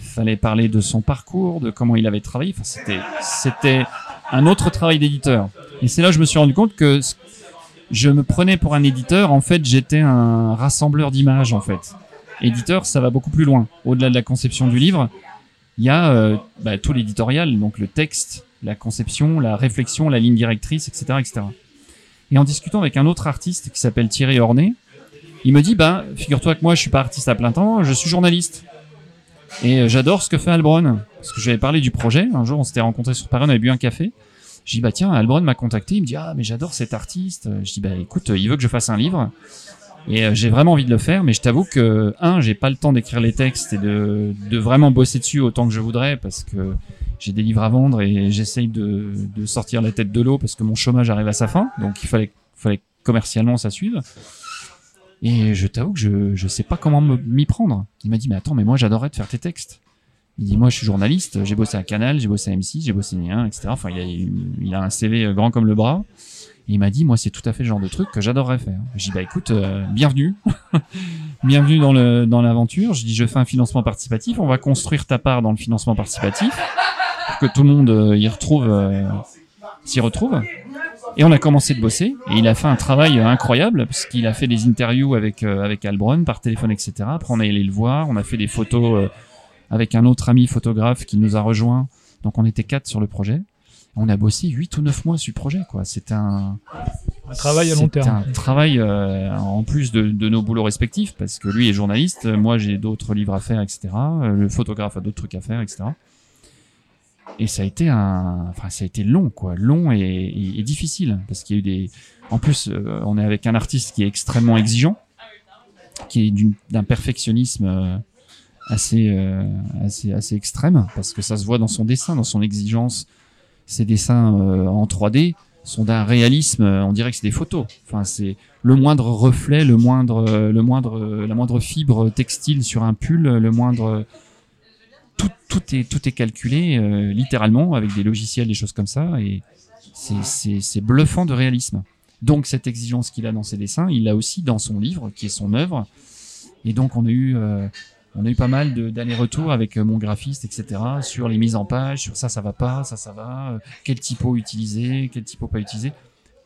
il fallait parler de son parcours, de comment il avait travaillé. Enfin, c'était un autre travail d'éditeur. Et c'est là que je me suis rendu compte que je me prenais pour un éditeur. En fait, j'étais un rassembleur d'images, en fait. Éditeur, ça va beaucoup plus loin. Au-delà de la conception du livre, il y a tout l'éditorial, donc le texte, la conception, la réflexion, la ligne directrice, etc., etc. Et en discutant avec un autre artiste qui s'appelle Thierry Orné, il me dit, bah, figure-toi que moi, je suis pas artiste à plein temps, je suis journaliste. Et j'adore ce que fait Albron. Parce que j'avais parlé du projet. Un jour, on s'était rencontrés sur Paris, on avait bu un café. Je dis, bah, tiens, Albron m'a contacté. Il me dit, ah, mais j'adore cet artiste. Je dis, bah, écoute, il veut que je fasse un livre. Et j'ai vraiment envie de le faire, mais je t'avoue que, j'ai pas le temps d'écrire les textes et de vraiment bosser dessus autant que je voudrais parce que j'ai des livres à vendre et j'essaye de sortir la tête de l'eau parce que mon chômage arrive à sa fin. Donc, il fallait commercialement ça suive. Et je t'avoue que je sais pas comment m'y prendre. Il m'a dit, mais attends, mais moi, j'adorerais te faire tes textes. Il dit, moi, je suis journaliste, j'ai bossé à Canal, j'ai bossé à M6, j'ai bossé à N1, etc. Enfin, il a un CV grand comme le bras. Et il m'a dit, moi, c'est tout à fait le genre de truc que j'adorerais faire. J'ai dit, bah, écoute, bienvenue. Bienvenue dans l'aventure. Je dis, je fais un financement participatif. On va construire ta part dans le financement participatif pour que tout le monde s'y retrouve. Et on a commencé de bosser. Et il a fait un travail incroyable parce qu'il a fait des interviews avec Albron par téléphone, etc. Après, on est allé le voir. On a fait des photos avec un autre ami photographe qui nous a rejoint. Donc, on était 4 sur le projet. On a bossé 8 ou 9 mois sur le projet, quoi. C'est un travail à long terme. Un travail en plus de nos boulots respectifs, parce que lui est journaliste, moi j'ai d'autres livres à faire, etc. Le photographe a d'autres trucs à faire, etc. Et ça a été long, quoi, long et difficile, parce qu'il y a eu En plus, on est avec un artiste qui est extrêmement exigeant, qui est d'un perfectionnisme assez extrême, parce que ça se voit dans son dessin, dans son exigence. Ces dessins en 3D sont d'un réalisme, on dirait que c'est des photos. Enfin, c'est le moindre reflet, la moindre fibre textile sur un pull, le moindre tout est calculé littéralement avec des logiciels, des choses comme ça, et c'est bluffant de réalisme. Donc cette exigence qu'il a dans ses dessins, il l'a aussi dans son livre qui est son œuvre, et donc on a eu pas mal d'allers-retours avec mon graphiste, etc., sur les mises en page, sur ça va pas, ça va, quel typo utiliser, quel typo pas utiliser.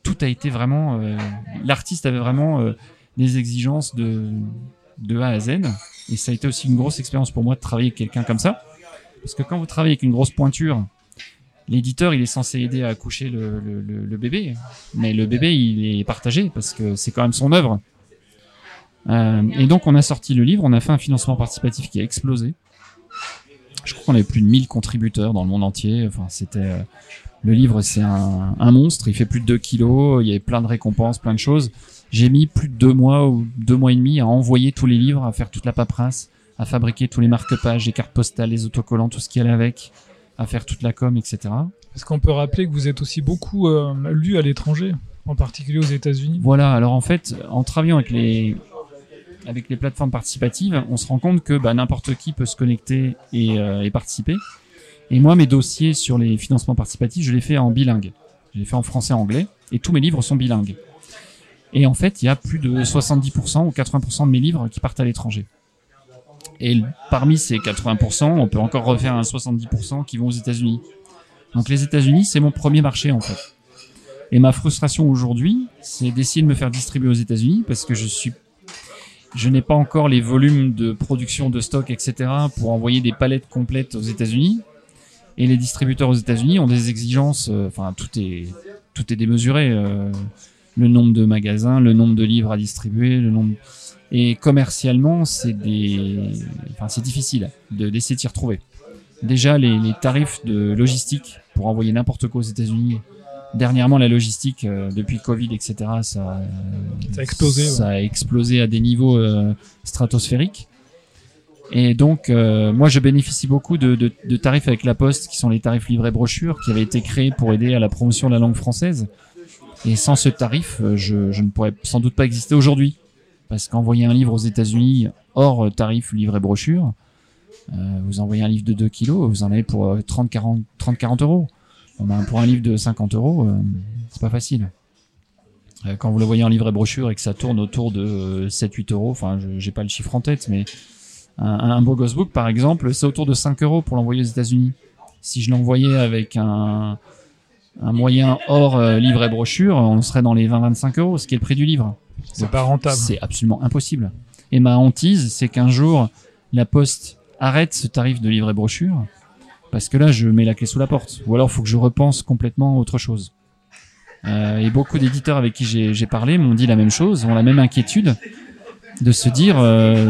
Tout a été vraiment... l'artiste avait vraiment des exigences de A à Z, et ça a été aussi une grosse expérience pour moi de travailler avec quelqu'un comme ça, parce que quand vous travaillez avec une grosse pointure, l'éditeur, il est censé aider à accoucher le bébé, mais le bébé, il est partagé, parce que c'est quand même son œuvre. Et donc on a sorti le livre, on a fait un financement participatif qui a explosé. Je crois qu'on avait plus de 1000 contributeurs dans le monde entier. Enfin, le livre, c'est un monstre. Il fait plus de 2 kilos. Il y avait plein de récompenses, plein de choses. J'ai mis plus de 2 mois ou 2 mois et demi à envoyer tous les livres, à faire toute la paperasse, à fabriquer tous les marque-pages, les cartes postales, les autocollants, tout ce qui allait avec, à faire toute la com, etc. Est-ce qu'on peut rappeler que vous êtes aussi beaucoup lu à l'étranger, en particulier aux États-Unis? Voilà. Alors en fait, en travaillant avec les plateformes participatives, on se rend compte que n'importe qui peut se connecter et participer. Et moi, mes dossiers sur les financements participatifs, je les fais en bilingue. Je les fais en français et anglais, et tous mes livres sont bilingues. Et en fait, il y a plus de 70% ou 80% de mes livres qui partent à l'étranger. Et parmi ces 80%, on peut encore refaire un 70% qui vont aux États-Unis. Donc les États-Unis, c'est mon premier marché, en fait. Et ma frustration aujourd'hui, c'est d'essayer de me faire distribuer aux États-Unis, parce que je n'ai pas encore les volumes de production de stock, etc., pour envoyer des palettes complètes aux États-Unis. Et les distributeurs aux États-Unis ont des exigences. Enfin, tout est démesuré. Le nombre de magasins, le nombre de livres à distribuer, Et commercialement, c'est difficile d'essayer de s'y retrouver. Déjà, les tarifs de logistique pour envoyer n'importe quoi aux États-Unis. Dernièrement, la logistique, depuis Covid, etc., ça a explosé. Ça a explosé à des niveaux stratosphériques. Et donc, moi, je bénéficie beaucoup de tarifs avec La Poste, qui sont les tarifs livrets brochures, qui avaient été créés pour aider à la promotion de la langue française. Et sans ce tarif, je ne pourrais sans doute pas exister aujourd'hui. Parce qu'envoyer un livre aux États-Unis hors tarif livret brochure, vous envoyez un livre de 2 kilos, vous en avez pour 30-40 euros. Pour un livre de 50 euros, c'est pas facile. Quand vous le voyez en livret brochure et que ça tourne autour de 7-8 euros, enfin, j'ai pas le chiffre en tête, mais un Beaux Gosses Book, par exemple, c'est autour de 5 euros pour l'envoyer aux États-Unis. Si je l'envoyais avec un moyen hors livret brochure, on serait dans les 20-25 euros, ce qui est le prix du livre. C'est donc pas rentable. C'est absolument impossible. Et ma hantise, c'est qu'un jour, La Poste arrête ce tarif de livret brochure. Parce que là, je mets la clé sous la porte. Ou alors, il faut que je repense complètement autre chose. Et beaucoup d'éditeurs avec qui j'ai parlé m'ont dit la même chose, ont la même inquiétude de se dire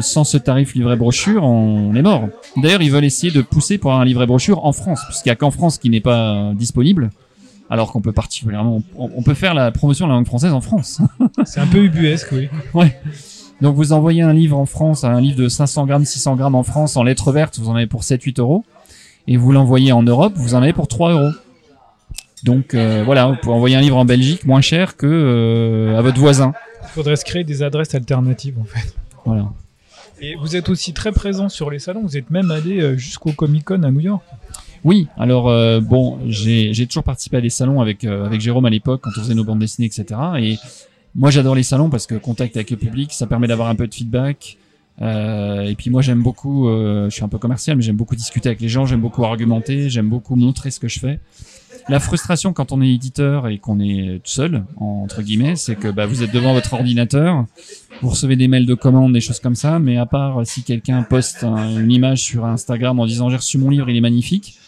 sans ce tarif livret brochure, on est mort. D'ailleurs, ils veulent essayer de pousser pour un livret brochure en France, puisqu'il n'y a qu'en France qui n'est pas disponible. Alors qu'on peut particulièrement, on peut faire la promotion de la langue française en France. C'est un peu ubuesque, oui. Ouais. Donc, vous envoyez un livre en France, un livre de 500 grammes, 600 grammes en France, en lettres vertes, vous en avez pour 7-8 euros. Et vous l'envoyez en Europe, vous en avez pour 3 euros. Donc voilà, vous pouvez envoyer un livre en Belgique moins cher que à votre voisin. Il faudrait se créer des adresses alternatives, en fait. Voilà. Et vous êtes aussi très présent sur les salons, vous êtes même allé jusqu'au Comic-Con à New York. Oui, alors j'ai toujours participé à des salons avec Jérôme à l'époque, quand on faisait nos bandes dessinées, etc. Et moi, j'adore les salons parce que contact avec le public, ça permet d'avoir un peu de feedback. Et puis moi j'aime beaucoup, je suis un peu commercial, mais j'aime beaucoup discuter avec les gens, j'aime beaucoup argumenter, j'aime beaucoup montrer ce que je fais. La frustration quand on est éditeur et qu'on est tout seul, entre guillemets, c'est que vous êtes devant votre ordinateur, vous recevez des mails de commandes, des choses comme ça, mais à part si quelqu'un poste une image sur Instagram en disant j'ai reçu mon livre, il est magnifique,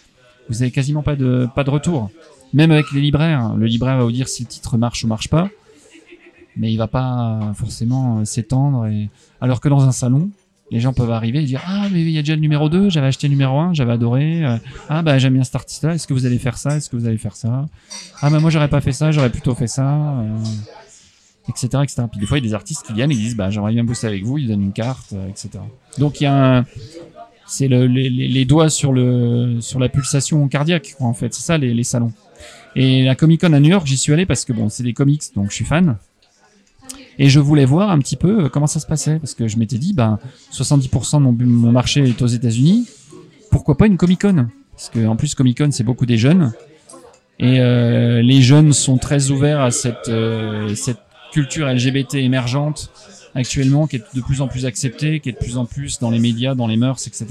vous avez quasiment pas de retour. Même avec les libraires, le libraire va vous dire si le titre marche ou marche pas. Mais il va pas forcément s'étendre. Et... Alors que dans un salon, les gens peuvent arriver et dire « Ah, mais il y a déjà le numéro 2, j'avais acheté le numéro 1, j'avais adoré. Ah, bah j'aime bien cet artiste-là, est-ce que vous allez faire ça ? Est-ce que vous allez faire ça ? Ah, bah moi j'aurais pas fait ça, j'aurais plutôt fait ça. Etc., etc. » Puis des fois, il y a des artistes qui viennent et qui disent « Bah j'aimerais bien bosser avec vous, ils donnent une carte, etc. » Donc il y a c'est les doigts sur la pulsation cardiaque, quoi, en fait. C'est ça, les salons. Et la Comic-Con à New York, j'y suis allé parce que bon, c'est des comics, donc je suis fan. Et je voulais voir un petit peu comment ça se passait, parce que je m'étais dit, 70% de mon marché est aux États-Unis. Pourquoi pas une Comic-Con ? Parce que en plus, Comic-Con, c'est beaucoup des jeunes, et les jeunes sont très ouverts à cette culture LGBT émergente actuellement, qui est de plus en plus acceptée, qui est de plus en plus dans les médias, dans les mœurs, etc.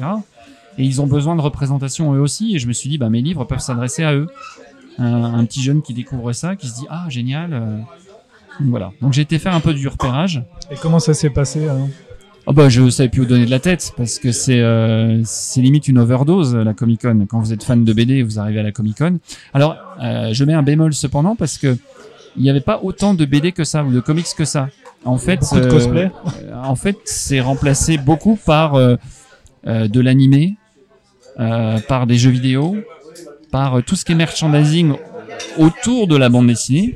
Et ils ont besoin de représentation eux aussi. Et je me suis dit, mes livres peuvent s'adresser à eux. Un petit jeune qui découvre ça, qui se dit, ah génial. Voilà. Donc j'ai été faire un peu du repérage. Et comment ça s'est passé alors ? Je savais plus où donner de la tête parce que c'est limite une overdose la Comic-Con. Quand vous êtes fan de BD, vous arrivez à la Comic-Con. Alors je mets un bémol cependant parce que il n'y avait pas autant de BD que ça ou de comics que ça. En fait, beaucoup de cosplay. En fait, c'est remplacé beaucoup par de l'animé, par des jeux vidéo, par tout ce qui est merchandising autour de la bande dessinée.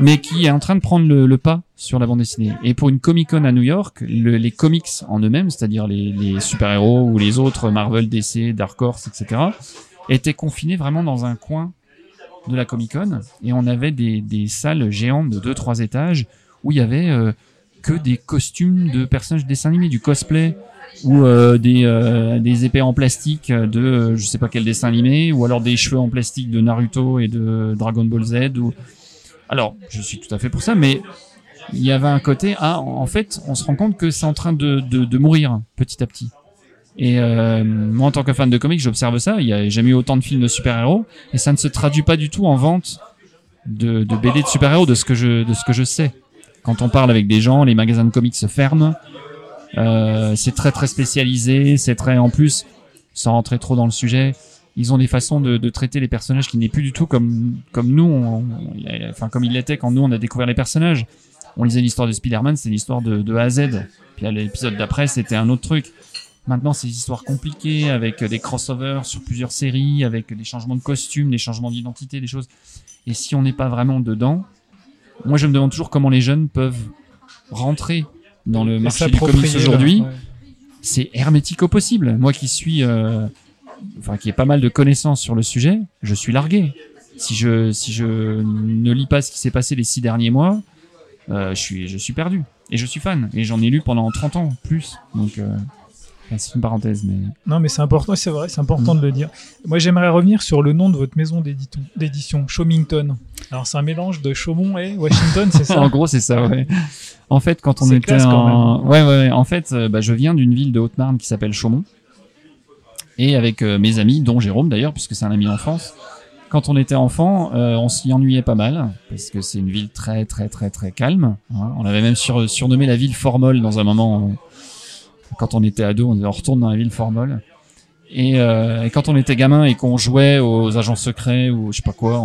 Mais qui est en train de prendre le pas sur la bande dessinée. Et pour une Comic-Con à New York, les comics en eux-mêmes, c'est-à-dire les super-héros ou les autres Marvel, DC, Dark Horse, etc., étaient confinés vraiment dans un coin de la Comic-Con. Et on avait des salles géantes de 2-3 étages où il y avait que des costumes de personnages de dessins animés, du cosplay, ou des épées en plastique de je sais pas quel dessin animé, ou alors des cheveux en plastique de Naruto et de Dragon Ball Z, ou... Alors, je suis tout à fait pour ça, mais il y avait un côté, en fait, on se rend compte que c'est en train de mourir petit à petit. Et moi, en tant que fan de comics, j'observe ça. Il n'y a jamais eu autant de films de super-héros, et ça ne se traduit pas du tout en vente de BD de super-héros, de ce que je sais. Quand on parle avec des gens, les magasins de comics se ferment. C'est très très spécialisé, c'est très, en plus, sans rentrer trop dans le sujet. Ils ont des façons de traiter les personnages qui n'est plus du tout comme nous, comme ils l'étaient quand nous on a découvert les personnages. On lisait l'histoire de Spider-Man, c'est une histoire de A à Z. Puis là, l'épisode d'après, c'était un autre truc. Maintenant, c'est des histoires compliquées avec des crossovers sur plusieurs séries, avec des changements de costumes, des changements d'identité, des choses. Et si on n'est pas vraiment dedans, moi, je me demande toujours comment les jeunes peuvent rentrer dans le marché du comics aujourd'hui. Ouais. C'est hermétique au possible. Moi qui suis, enfin, qui ai pas mal de connaissances sur le sujet, je suis largué. Si je ne lis pas ce qui s'est passé les 6 derniers mois, je suis perdu. Et je suis fan. Et j'en ai lu pendant 30 ans, plus. Donc, c'est une parenthèse, mais... Non, mais c'est important, c'est vrai, c'est important de le dire. Moi, j'aimerais revenir sur le nom de votre maison d'édition, Chaumington. Alors, c'est un mélange de Chaumont et Washington, c'est ça? En gros, c'est ça, ouais. En fait, quand on était classe, en... Ouais. En fait, je viens d'une ville de Haute-Marne qui s'appelle Chaumont. Et avec mes amis, dont Jérôme, d'ailleurs, puisque c'est un ami d'enfance. Quand on était enfant, on s'y ennuyait pas mal, parce que c'est une ville très, très, très, très calme. Hein. On avait même surnommé la ville Formol dans un moment... Quand on était ado, on retourne dans la ville Formol. Et quand on était gamin et qu'on jouait aux agents secrets ou je sais pas quoi,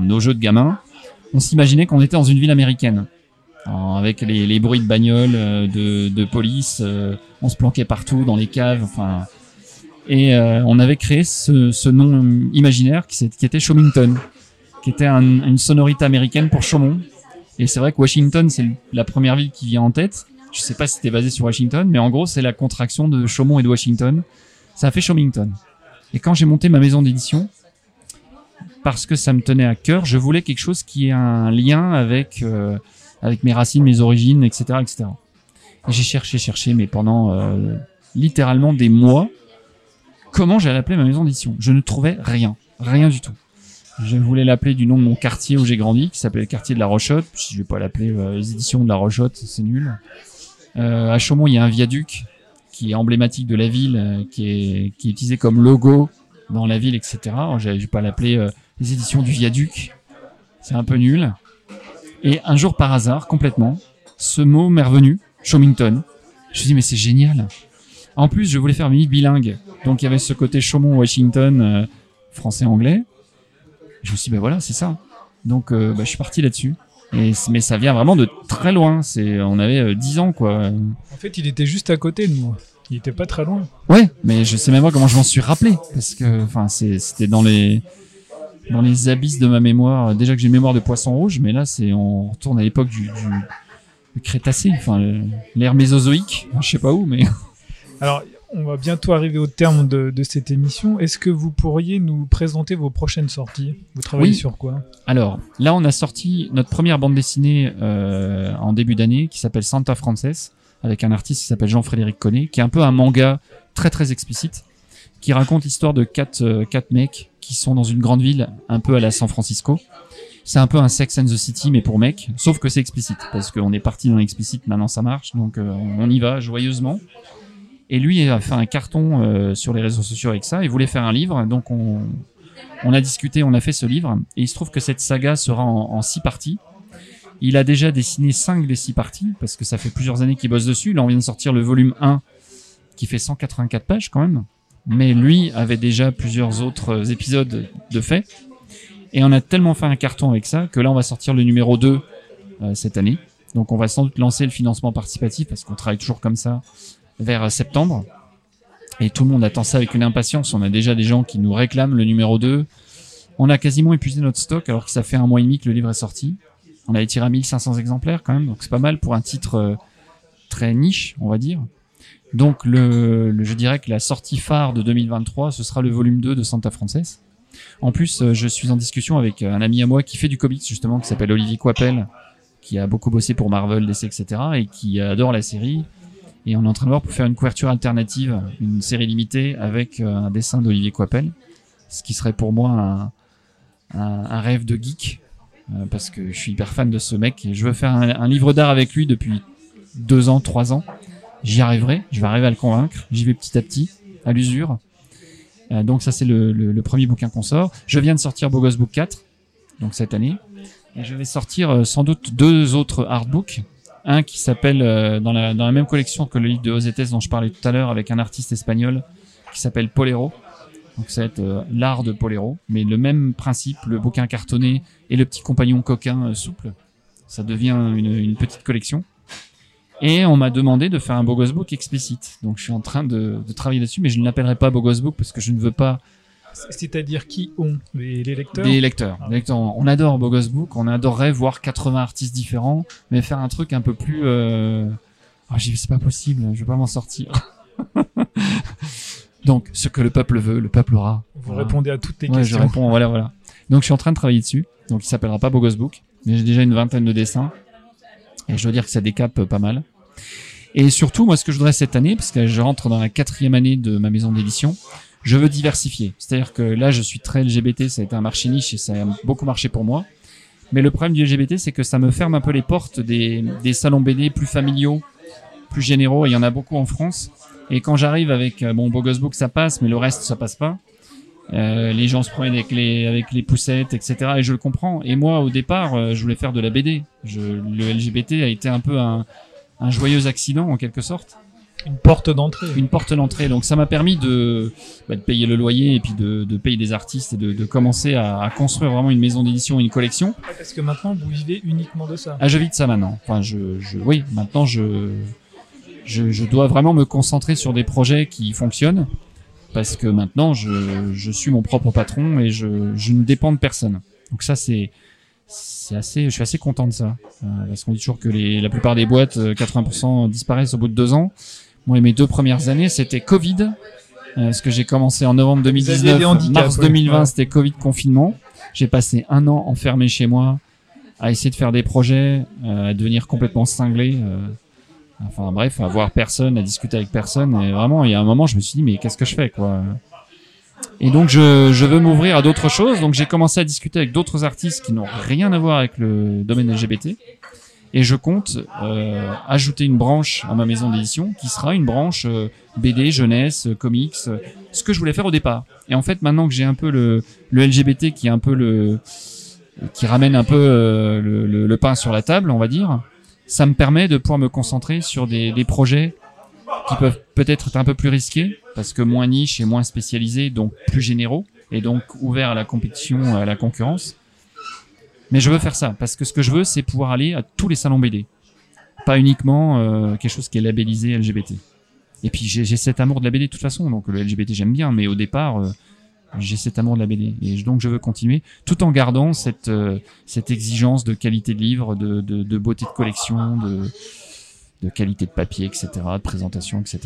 nos jeux de gamin, on s'imaginait qu'on était dans une ville américaine. Alors, avec les bruits de bagnoles, de police, on se planquait partout dans les caves. Enfin, et on avait créé ce nom imaginaire qui était Chaumington, qui était une sonorité américaine pour Chaumont. Et c'est vrai que Washington, c'est la première ville qui vient en tête. Je sais pas si c'était basé sur Washington, mais en gros, c'est la contraction de Chaumont et de Washington. Ça a fait Chaumington. Et quand j'ai monté ma maison d'édition, parce que ça me tenait à cœur, je voulais quelque chose qui ait un lien avec mes racines, mes origines, etc., etc. Et j'ai cherché, mais pendant littéralement des mois, comment j'allais appeler ma maison d'édition. Je ne trouvais rien du tout. Je voulais l'appeler du nom de mon quartier où j'ai grandi, qui s'appelait le quartier de la Rochotte. Je vais pas l'appeler les éditions de la Rochotte, c'est nul. À Chaumont, il y a un viaduc qui est emblématique de la ville, qui est utilisé comme logo dans la ville, etc. Je vais pas l'appeler les éditions du viaduc. C'est un peu nul. Et un jour, par hasard, complètement, ce mot m'est revenu, Chaumington. Je me suis dit, mais c'est génial. En plus, je voulais faire une bilingue. Donc, il y avait ce côté Chaumont-Washington, français-anglais. Je me suis dit, voilà, c'est ça. Donc, je suis parti là-dessus. Mais ça vient vraiment de très loin. On avait 10 ans, quoi. En fait, il était juste à côté de moi. Il était pas très loin. Ouais, mais je sais même pas comment je m'en suis rappelé. Parce que, c'était dans les abysses de ma mémoire. Déjà que j'ai une mémoire de poisson rouge, mais là, on retourne à l'époque du Crétacé. L'ère mésozoïque. Je sais pas où, mais. Alors, on va bientôt arriver au terme de cette émission. Est-ce que vous pourriez nous présenter vos prochaines sorties? Vous travaillez sur quoi? Alors, là, on a sorti notre première bande dessinée en début d'année qui s'appelle Santa Frances, avec un artiste qui s'appelle Jean-Frédéric Connet, qui est un peu un manga très, très explicite, qui raconte l'histoire de quatre mecs qui sont dans une grande ville, un peu à la San Francisco. C'est un peu un Sex and the City, mais pour mecs, sauf que c'est explicite, parce qu'on est parti dans l'explicite, maintenant ça marche, donc on y va joyeusement. Et lui, il a fait un carton sur les réseaux sociaux avec ça. Il voulait faire un livre. Donc, on a discuté, on a fait ce livre. Et il se trouve que cette saga sera en 6 parties. Il a déjà dessiné 5 des 6 parties, parce que ça fait plusieurs années qu'il bosse dessus. Là, on vient de sortir le volume 1, qui fait 184 pages quand même. Mais lui avait déjà plusieurs autres épisodes de fait. Et on a tellement fait un carton avec ça que là, on va sortir le numéro 2 cette année. Donc, on va sans doute lancer le financement participatif, parce qu'on travaille toujours comme ça, vers septembre, et tout le monde attend ça avec une impatience. On a déjà des gens qui nous réclament le numéro 2. On a quasiment épuisé notre stock, alors que ça fait 1 mois et demi que le livre est sorti. On a étiré à 1500 exemplaires quand même, donc c'est pas mal pour un titre très niche, on va dire. Donc je dirais que la sortie phare de 2023, ce sera le volume 2 de Santa Frances. En plus, je suis en discussion avec un ami à moi qui fait du comics justement, qui s'appelle Olivier Coipel, qui a beaucoup bossé pour Marvel, DC, etc., et qui adore la série. Et on est en train de voir pour faire une couverture alternative, une série limitée avec un dessin d'Olivier Coipel, ce qui serait pour moi un rêve de geek, parce que je suis hyper fan de ce mec et je veux faire un livre d'art avec lui depuis 2 ans, 3 ans. J'y arriverai, je vais arriver à le convaincre, j'y vais petit à petit, à l'usure. Donc ça, c'est le premier bouquin qu'on sort. Je viens de sortir Beaux Gosses Book 4, donc cette année, et je vais sortir sans doute 2 autres artbooks. Un qui s'appelle, dans la même collection que le livre de Ozetès dont je parlais tout à l'heure, avec un artiste espagnol qui s'appelle Polero. Donc ça va être l'art de Polero, mais le même principe, le bouquin cartonné et le petit compagnon coquin souple. Ça devient une petite collection. Et on m'a demandé de faire un Beaux Gosses Book explicite. Donc je suis en train de travailler dessus, mais je ne l'appellerai pas Beaux Gosses Book parce que je ne veux pas. C'est-à-dire qui ont les lecteurs. Des lecteurs. Ah. Les lecteurs. On adore Beaux Gosses Book, on adorerait voir 80 artistes différents, mais faire un truc un peu plus. Oh, j'ai vu, c'est pas possible, je vais pas m'en sortir. Donc, ce que le peuple veut, le peuple aura. Vous répondez à toutes les questions. Je réponds, voilà. Donc, je suis en train de travailler dessus. Donc, il s'appellera pas Beaux Gosses Book, mais j'ai déjà une vingtaine de dessins. Et je dois dire que ça décape pas mal. Et surtout, moi, ce que je voudrais cette année, parce que je rentre dans la 4e année de ma maison d'édition, je veux diversifier. C'est-à-dire que là, je suis très LGBT, ça a été un marché niche et ça a beaucoup marché pour moi. Mais le problème du LGBT, c'est que ça me ferme un peu les portes des salons BD plus familiaux, plus généraux. Et il y en a beaucoup en France. Et quand j'arrive avec mon Beaux Gosses Book, ça passe, mais le reste, ça passe pas. Les gens se promènent avec les poussettes, etc. Et je le comprends. Et moi, au départ, je voulais faire de la BD. Le LGBT a été un peu un joyeux accident, en quelque sorte. Une porte d'entrée. Donc, ça m'a permis de payer le loyer et puis de payer des artistes et de commencer à construire vraiment une maison d'édition, une collection. Parce que maintenant, vous vivez uniquement de ça. Ah, je vis de ça maintenant. Enfin, oui, maintenant, je dois vraiment me concentrer sur des projets qui fonctionnent. Parce que maintenant, je suis mon propre patron et je ne dépends de personne. Donc ça, je suis assez content de ça. Parce qu'on dit toujours que la plupart des boîtes, 80% disparaissent au bout de 2 ans. Moi, mes 2 premières années, c'était Covid. Parce que j'ai commencé en novembre 2019, mars 2020, c'était Covid confinement. J'ai passé 1 an enfermé chez moi à essayer de faire des projets, à devenir complètement cinglé. Enfin bref, à voir personne, à discuter avec personne, et vraiment il y a un moment je me suis dit mais qu'est-ce que je fais quoi. Et donc je veux m'ouvrir à d'autres choses, donc j'ai commencé à discuter avec d'autres artistes qui n'ont rien à voir avec le domaine LGBT, et je compte ajouter une branche à ma maison d'édition qui sera une branche BD, jeunesse, comics, ce que je voulais faire au départ. Et en fait maintenant que j'ai un peu le LGBT qui est un peu qui ramène un peu le pain sur la table, on va dire. Ça me permet de pouvoir me concentrer sur des projets qui peuvent peut-être être un peu plus risqués, parce que moins niche et moins spécialisés, donc plus généraux, et donc ouverts à la compétition, à la concurrence. Mais je veux faire ça, parce que ce que je veux, c'est pouvoir aller à tous les salons BD. Pas uniquement quelque chose qui est labellisé LGBT. Et puis j'ai cet amour de la BD de toute façon, donc le LGBT j'aime bien, mais au départ, j'ai cet amour de la BD. Et donc je veux continuer, tout en gardant cette exigence de qualité de livre, de beauté de collection, de qualité de papier, etc., de présentation, etc.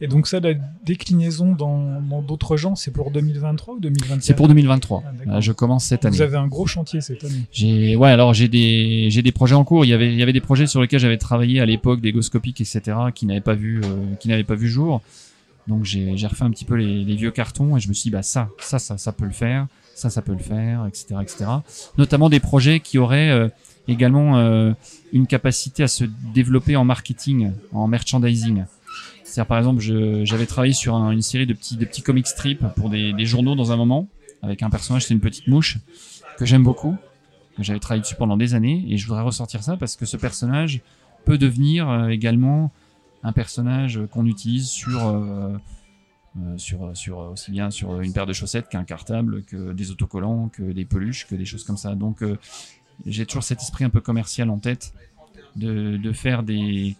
Et donc ça, la déclinaison dans d'autres genres, c'est pour 2023 ou 2024 ? C'est pour 2023. Ah, je commence cette année. Vous avez un gros chantier cette année. J'ai des projets en cours. Il y avait des projets sur lesquels j'avais travaillé à l'époque d'Egoscopique, etc., qui n'avaient pas vu jour. Donc j'ai refait un petit peu les vieux cartons et je me suis dit ça peut le faire, ça peut le faire, etc. Notamment des projets qui auraient également une capacité à se développer en marketing, en merchandising. C'est-à-dire par exemple j'avais travaillé sur une série de petits comic strips pour des journaux dans un moment, avec un personnage, c'est une petite mouche que j'aime beaucoup, que j'avais travaillé dessus pendant des années, et je voudrais ressortir ça parce que ce personnage peut devenir également un personnage qu'on utilise sur aussi bien sur une paire de chaussettes qu'un cartable, que des autocollants, que des peluches, que des choses comme ça. Donc j'ai toujours cet esprit un peu commercial en tête de faire des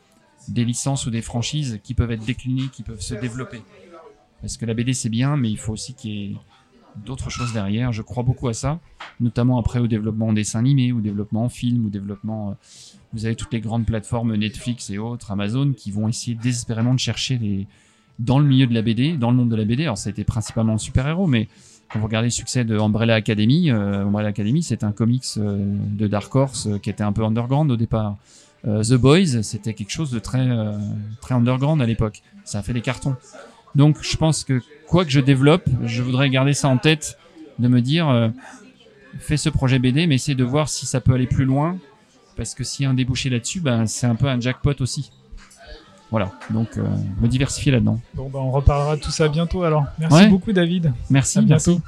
licences ou des franchises qui peuvent être déclinées, qui peuvent se développer. Parce que la BD c'est bien, mais il faut aussi qu'il y ait d'autres choses derrière. Je crois beaucoup à ça, notamment après au développement en dessin animé, au développement en film, au développement... Vous avez toutes les grandes plateformes Netflix et autres, Amazon, qui vont essayer désespérément de chercher dans le milieu de la BD, dans le monde de la BD. Alors ça a été principalement le super-héros, mais quand vous regardez le succès de Umbrella Academy, c'est un comics de Dark Horse qui était un peu underground au départ. The Boys, c'était quelque chose de très, très underground à l'époque. Ça a fait des cartons. Donc je pense que quoi que je développe, je voudrais garder ça en tête, de me dire fais ce projet BD, mais essaie de voir si ça peut aller plus loin, parce que s'il y a un débouché là-dessus, c'est un peu un jackpot aussi. Voilà, donc me diversifier là-dedans. Bon, on reparlera de tout ça bientôt alors. Merci beaucoup David. Merci, à bientôt. Merci.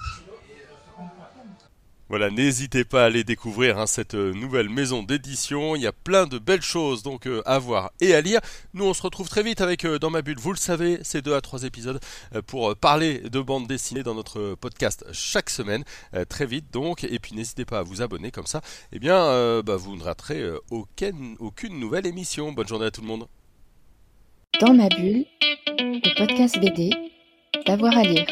Voilà, n'hésitez pas à aller découvrir cette nouvelle maison d'édition. Il y a plein de belles choses donc à voir et à lire. Nous, on se retrouve très vite avec Dans ma bulle, vous le savez, ces 2 à 3 épisodes pour parler de bande dessinée dans notre podcast chaque semaine. Très vite donc. Et puis n'hésitez pas à vous abonner, comme ça vous ne raterez aucune nouvelle émission. Bonne journée à tout le monde. Dans ma bulle, le podcast BD, d'avoir à lire.